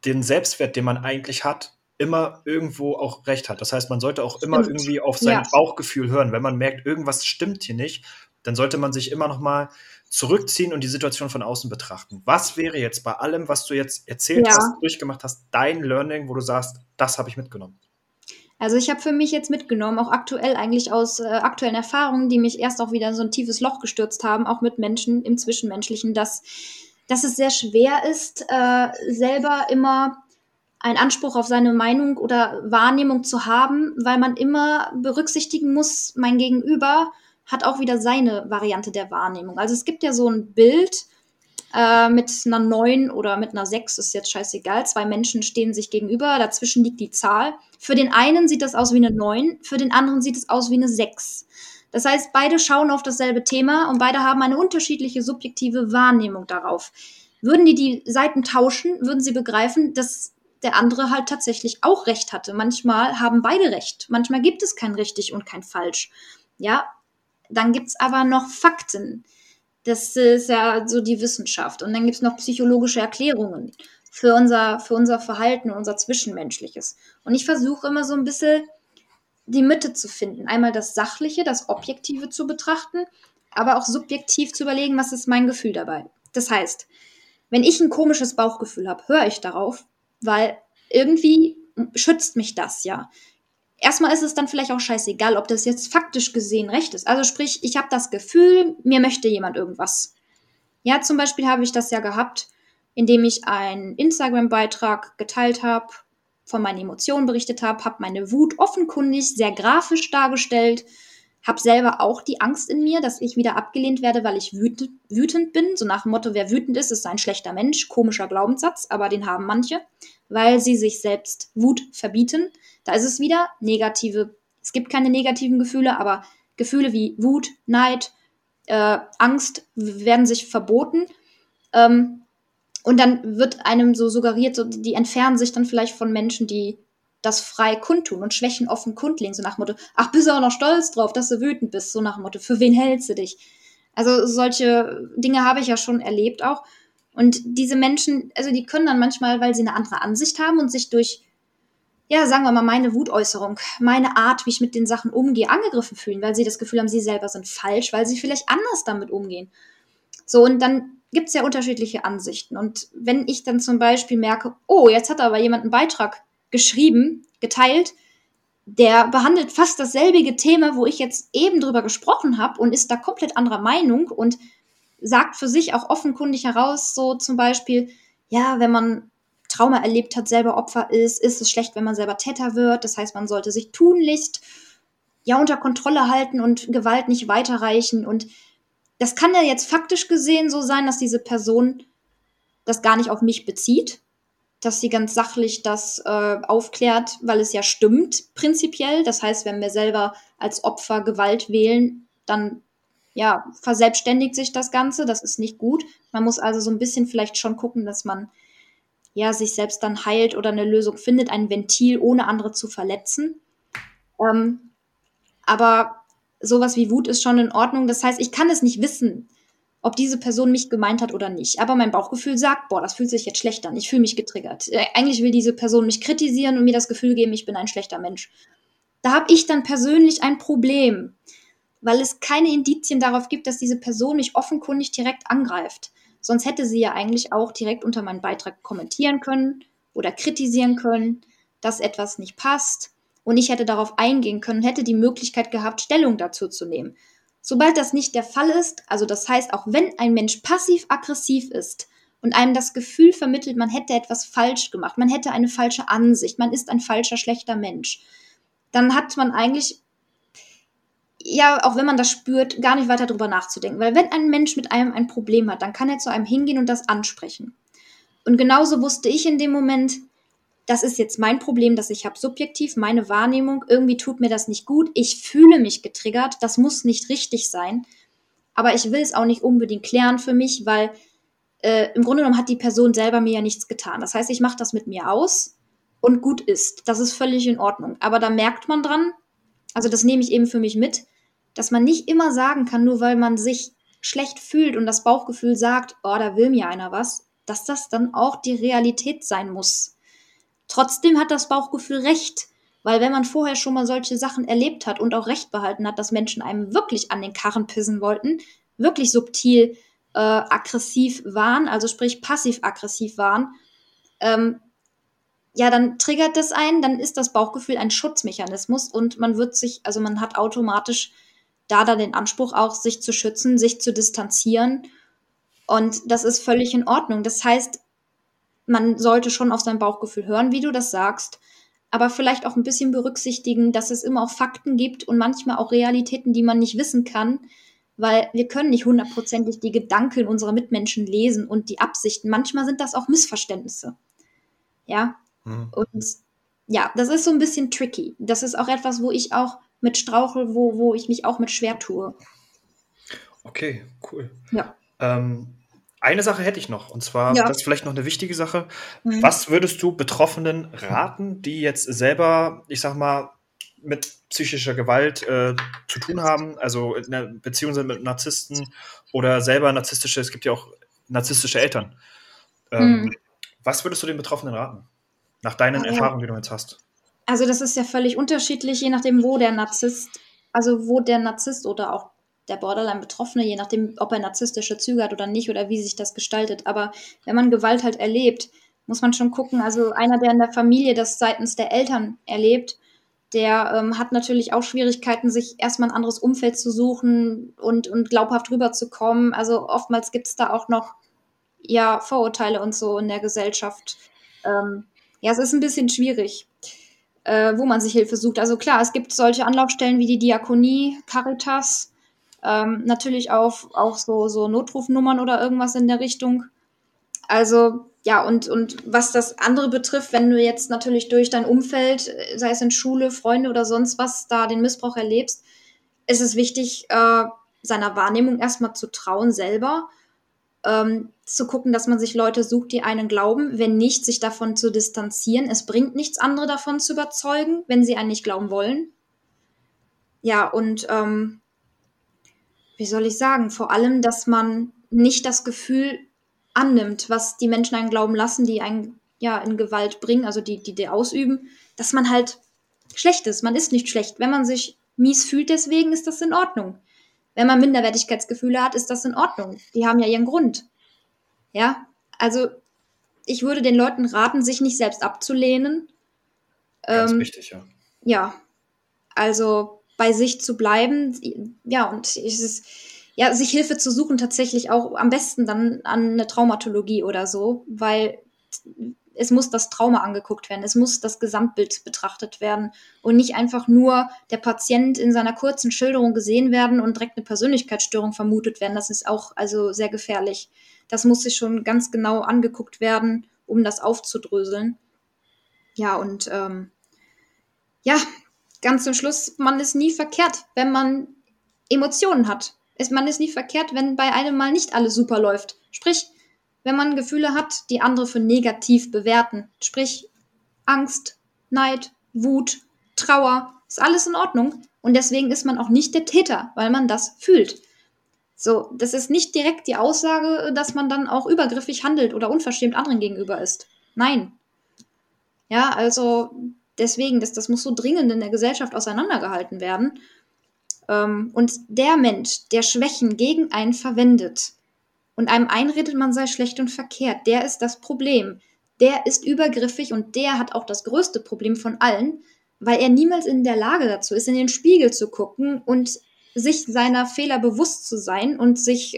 den Selbstwert, den man eigentlich hat, immer irgendwo auch recht hat. Das heißt, man sollte auch immer irgendwie auf sein Bauchgefühl hören. Wenn man merkt, irgendwas stimmt hier nicht, dann sollte man sich immer noch mal zurückziehen und die Situation von außen betrachten. Was wäre jetzt bei allem, was du jetzt erzählt hast, durchgemacht hast, dein Learning, wo du sagst, das habe ich mitgenommen? Also ich habe für mich jetzt mitgenommen, auch aktuell eigentlich aus aktuellen Erfahrungen, die mich erst auch wieder in so ein tiefes Loch gestürzt haben, auch mit Menschen im Zwischenmenschlichen, dass es sehr schwer ist, selber immer einen Anspruch auf seine Meinung oder Wahrnehmung zu haben, weil man immer berücksichtigen muss, mein Gegenüber hat auch wieder seine Variante der Wahrnehmung. Also es gibt ja so ein Bild mit einer 9 oder mit einer 6, ist jetzt scheißegal, zwei Menschen stehen sich gegenüber, dazwischen liegt die Zahl. Für den einen sieht das aus wie eine 9, für den anderen sieht es aus wie eine 6. Das heißt, beide schauen auf dasselbe Thema und beide haben eine unterschiedliche subjektive Wahrnehmung darauf. Würden die Seiten tauschen, würden sie begreifen, dass der andere halt tatsächlich auch Recht hatte. Manchmal haben beide Recht. Manchmal gibt es kein richtig und kein falsch. Ja, dann gibt es aber noch Fakten. Das ist ja so die Wissenschaft. Und dann gibt es noch psychologische Erklärungen für unser Verhalten und unser Zwischenmenschliches. Und ich versuche immer so ein bisschen die Mitte zu finden. Einmal das Sachliche, das Objektive zu betrachten, aber auch subjektiv zu überlegen, was ist mein Gefühl dabei. Das heißt, wenn ich ein komisches Bauchgefühl habe, höre ich darauf, weil irgendwie schützt mich das ja. Erstmal ist es dann vielleicht auch scheißegal, ob das jetzt faktisch gesehen recht ist. Also sprich, ich habe das Gefühl, mir möchte jemand irgendwas. Ja, zum Beispiel habe ich das ja gehabt, indem ich einen Instagram-Beitrag geteilt habe, von meinen Emotionen berichtet habe, habe meine Wut offenkundig sehr grafisch dargestellt, habe selber auch die Angst in mir, dass ich wieder abgelehnt werde, weil ich wütend bin. So nach dem Motto, wer wütend ist, ist ein schlechter Mensch. Komischer Glaubenssatz, aber den haben manche, weil sie sich selbst Wut verbieten. Da ist es wieder negative Es gibt keine negativen Gefühle, aber Gefühle wie Wut, Neid, Angst werden sich verboten. Und dann wird einem so suggeriert, so, die entfernen sich dann vielleicht von Menschen, die das frei kundtun und Schwächen offen kundlegen. So nach dem Motto, ach, bist du auch noch stolz drauf, dass du wütend bist. So nach dem Motto, für wen hältst du dich? Also solche Dinge habe ich ja schon erlebt auch. Und diese Menschen, also die können dann manchmal, weil sie eine andere Ansicht haben und sich durch, ja, sagen wir mal, meine Wutäußerung, meine Art, wie ich mit den Sachen umgehe, angegriffen fühlen, weil sie das Gefühl haben, sie selber sind falsch, weil sie vielleicht anders damit umgehen. So, und dann gibt es ja unterschiedliche Ansichten. Und wenn ich dann zum Beispiel merke, oh, jetzt hat aber jemand einen Beitrag geschrieben, geteilt, der behandelt fast dasselbige Thema, wo ich jetzt eben drüber gesprochen habe und ist da komplett anderer Meinung und sagt für sich auch offenkundig heraus, so zum Beispiel, ja, wenn man Trauma erlebt hat, selber Opfer ist, ist es schlecht, wenn man selber Täter wird. Das heißt, man sollte sich tunlichst ja unter Kontrolle halten und Gewalt nicht weiterreichen. Und das kann ja jetzt faktisch gesehen so sein, dass diese Person das gar nicht auf mich bezieht, dass sie ganz sachlich das aufklärt, weil es ja stimmt prinzipiell. Das heißt, wenn wir selber als Opfer Gewalt wählen, dann ja, verselbstständigt sich das Ganze. Das ist nicht gut. Man muss also so ein bisschen vielleicht schon gucken, dass man ja sich selbst dann heilt oder eine Lösung findet, ein Ventil, ohne andere zu verletzen. Aber sowas wie Wut ist schon in Ordnung. Das heißt, ich kann es nicht wissen, ob diese Person mich gemeint hat oder nicht. Aber mein Bauchgefühl sagt, boah, das fühlt sich jetzt schlecht an. Ich fühle mich getriggert. Eigentlich will diese Person mich kritisieren und mir das Gefühl geben, ich bin ein schlechter Mensch. Da habe ich dann persönlich ein Problem, weil es keine Indizien darauf gibt, dass diese Person mich offenkundig direkt angreift. Sonst hätte sie ja eigentlich auch direkt unter meinen Beitrag kommentieren können oder kritisieren können, dass etwas nicht passt. Und ich hätte darauf eingehen können, hätte die Möglichkeit gehabt, Stellung dazu zu nehmen. Sobald das nicht der Fall ist, also das heißt, auch wenn ein Mensch passiv-aggressiv ist und einem das Gefühl vermittelt, man hätte etwas falsch gemacht, man hätte eine falsche Ansicht, man ist ein falscher, schlechter Mensch, dann hat man eigentlich, ja, auch wenn man das spürt, gar nicht weiter drüber nachzudenken. Weil wenn ein Mensch mit einem ein Problem hat, dann kann er zu einem hingehen und das ansprechen. Und genauso wusste ich in dem Moment, das ist jetzt mein Problem, das ich habe, subjektiv, meine Wahrnehmung, irgendwie tut mir das nicht gut, ich fühle mich getriggert, das muss nicht richtig sein, aber ich will es auch nicht unbedingt klären für mich, weil im Grunde genommen hat die Person selber mir ja nichts getan. Das heißt, ich mache das mit mir aus und gut ist. Das ist völlig in Ordnung. Aber da merkt man dran, also das nehme ich eben für mich mit, dass man nicht immer sagen kann, nur weil man sich schlecht fühlt und das Bauchgefühl sagt, oh, da will mir einer was, dass das dann auch die Realität sein muss. Trotzdem hat das Bauchgefühl recht, weil wenn man vorher schon mal solche Sachen erlebt hat und auch recht behalten hat, dass Menschen einem wirklich an den Karren pissen wollten, wirklich subtil aggressiv waren, also sprich passiv-aggressiv waren, ja, dann triggert das einen, dann ist das Bauchgefühl ein Schutzmechanismus und man wird sich, also man hat automatisch da dann den Anspruch auch, sich zu schützen, sich zu distanzieren und das ist völlig in Ordnung. Das heißt, man sollte schon auf sein Bauchgefühl hören, wie du das sagst, aber vielleicht auch ein bisschen berücksichtigen, dass es immer auch Fakten gibt und manchmal auch Realitäten, die man nicht wissen kann, weil wir können nicht 100%ig die Gedanken unserer Mitmenschen lesen und die Absichten. Manchmal sind das auch Missverständnisse. Ja, und ja, das ist so ein bisschen tricky. Das ist auch etwas, wo ich auch mit strauchle, wo ich mich auch mit schwer tue. Okay, cool. Ja. Eine Sache hätte ich noch, und zwar, ja, das ist vielleicht noch eine wichtige Sache. Mhm. Was würdest du Betroffenen raten, die jetzt selber, ich sag mal, mit psychischer Gewalt zu tun haben, also in einer Beziehung sind mit Narzissten oder selber narzisstische, es gibt ja auch narzisstische Eltern. Was würdest du den Betroffenen raten? Nach deinen Erfahrungen, die du jetzt hast. Also das ist ja völlig unterschiedlich, je nachdem, wo der Narzisst oder auch der Borderline-Betroffene, je nachdem, ob er narzisstische Züge hat oder nicht oder wie sich das gestaltet. Aber wenn man Gewalt halt erlebt, muss man schon gucken, also einer, der in der Familie das seitens der Eltern erlebt, der hat natürlich auch Schwierigkeiten, sich erstmal ein anderes Umfeld zu suchen und glaubhaft rüberzukommen. Also oftmals gibt es da auch noch ja Vorurteile und so in der Gesellschaft. Ja, es ist ein bisschen schwierig, wo man sich Hilfe sucht. Also klar, es gibt solche Anlaufstellen wie die Diakonie, Caritas, natürlich auch so Notrufnummern oder irgendwas in der Richtung. Also Ja, und was das andere betrifft, wenn du jetzt natürlich durch dein Umfeld, sei es in Schule, Freunde oder sonst was, da den Missbrauch erlebst, ist es wichtig, seiner Wahrnehmung erstmal zu trauen selber, zu gucken, dass man sich Leute sucht, die einen glauben, wenn nicht, sich davon zu distanzieren. Es bringt nichts, andere davon zu überzeugen, wenn sie einen nicht glauben wollen. Ja, und wie soll ich sagen, vor allem, dass man nicht das Gefühl annimmt, was die Menschen einen glauben lassen, die einen ja in Gewalt bringen, also die ausüben, dass man halt schlecht ist. Man ist nicht schlecht. Wenn man sich mies fühlt, deswegen ist das in Ordnung. Wenn man Minderwertigkeitsgefühle hat, ist das in Ordnung. Die haben ja ihren Grund. Ja, also ich würde den Leuten raten, sich nicht selbst abzulehnen. Ganz wichtig, ja. Ja, also bei sich zu bleiben, ja, und es ist ja, sich Hilfe zu suchen, tatsächlich auch am besten dann an eine Traumatologie oder so, weil es muss das Trauma angeguckt werden, es muss das Gesamtbild betrachtet werden und nicht einfach nur der Patient in seiner kurzen Schilderung gesehen werden und direkt eine Persönlichkeitsstörung vermutet werden. Das ist auch also sehr gefährlich. Das muss sich schon ganz genau angeguckt werden, um das aufzudröseln. Ja, und ja, ganz zum Schluss, man ist nie verkehrt, wenn man Emotionen hat. Man ist nie verkehrt, wenn bei einem mal nicht alles super läuft. Sprich, wenn man Gefühle hat, die andere für negativ bewerten. Sprich, Angst, Neid, Wut, Trauer, ist alles in Ordnung. Und deswegen ist man auch nicht der Täter, weil man das fühlt. So, das ist nicht direkt die Aussage, dass man dann auch übergriffig handelt oder unverschämt anderen gegenüber ist. Nein. Ja, also deswegen, das muss so dringend in der Gesellschaft auseinandergehalten werden. Und der Mensch, der Schwächen gegen einen verwendet und einem einredet, man sei schlecht und verkehrt, der ist das Problem. Der ist übergriffig und der hat auch das größte Problem von allen, weil er niemals in der Lage dazu ist, in den Spiegel zu gucken und sich seiner Fehler bewusst zu sein und sich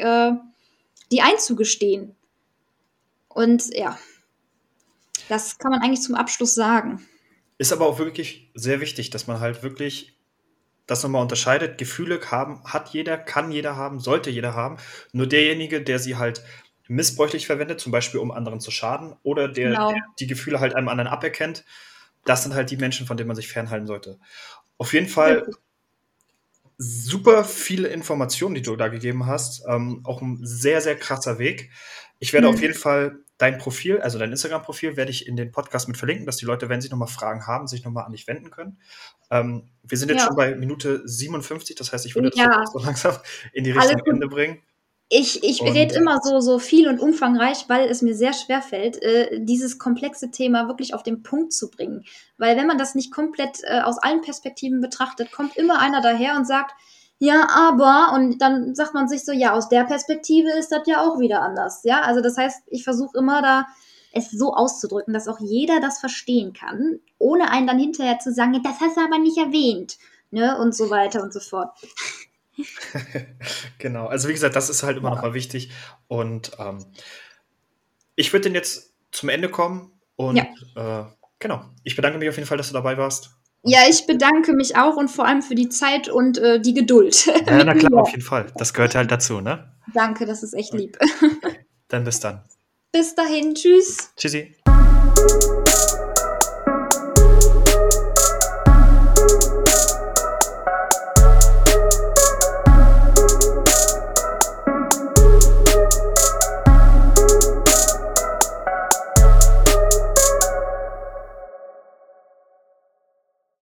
die einzugestehen. Und ja, das kann man eigentlich zum Abschluss sagen. Ist aber auch wirklich sehr wichtig, dass man halt wirklich das nochmal unterscheidet. Gefühle hat jeder, kann jeder haben, sollte jeder haben. Nur derjenige, der sie halt missbräuchlich verwendet, zum Beispiel um anderen zu schaden, oder der die Gefühle halt einem anderen aberkennt, das sind halt die Menschen, von denen man sich fernhalten sollte. Auf jeden Fall super viele Informationen, die du da gegeben hast. Auch ein sehr, sehr krasser Weg. Ich werde auf jeden Fall dein Profil, also dein Instagram-Profil, werde ich in den Podcast mit verlinken, dass die Leute, wenn sie nochmal Fragen haben, sich nochmal an dich wenden können. Wir sind jetzt schon bei Minute 57, das heißt, ich würde das so langsam in die Richtung Ende bringen. Ich rede immer so viel und umfangreich, weil es mir sehr schwer fällt, dieses komplexe Thema wirklich auf den Punkt zu bringen. Weil wenn man das nicht komplett aus allen Perspektiven betrachtet, kommt immer einer daher und sagt, ja, aber, und dann sagt man sich so, ja, aus der Perspektive ist das ja auch wieder anders, ja, also das heißt, ich versuche immer da, es so auszudrücken, dass auch jeder das verstehen kann, ohne einen dann hinterher zu sagen, das hast du aber nicht erwähnt, ne, und so weiter und so fort. Genau, also wie gesagt, das ist halt immer nochmal wichtig und ich würde dann jetzt zum Ende kommen und genau, ich bedanke mich auf jeden Fall, dass du dabei warst. Ja, ich bedanke mich auch und vor allem für die Zeit und die Geduld. Ja, na klar, auf jeden Fall. Das gehört halt dazu, ne? Danke, das ist echt lieb. Dann bis dann. Bis dahin, tschüss. Tschüssi.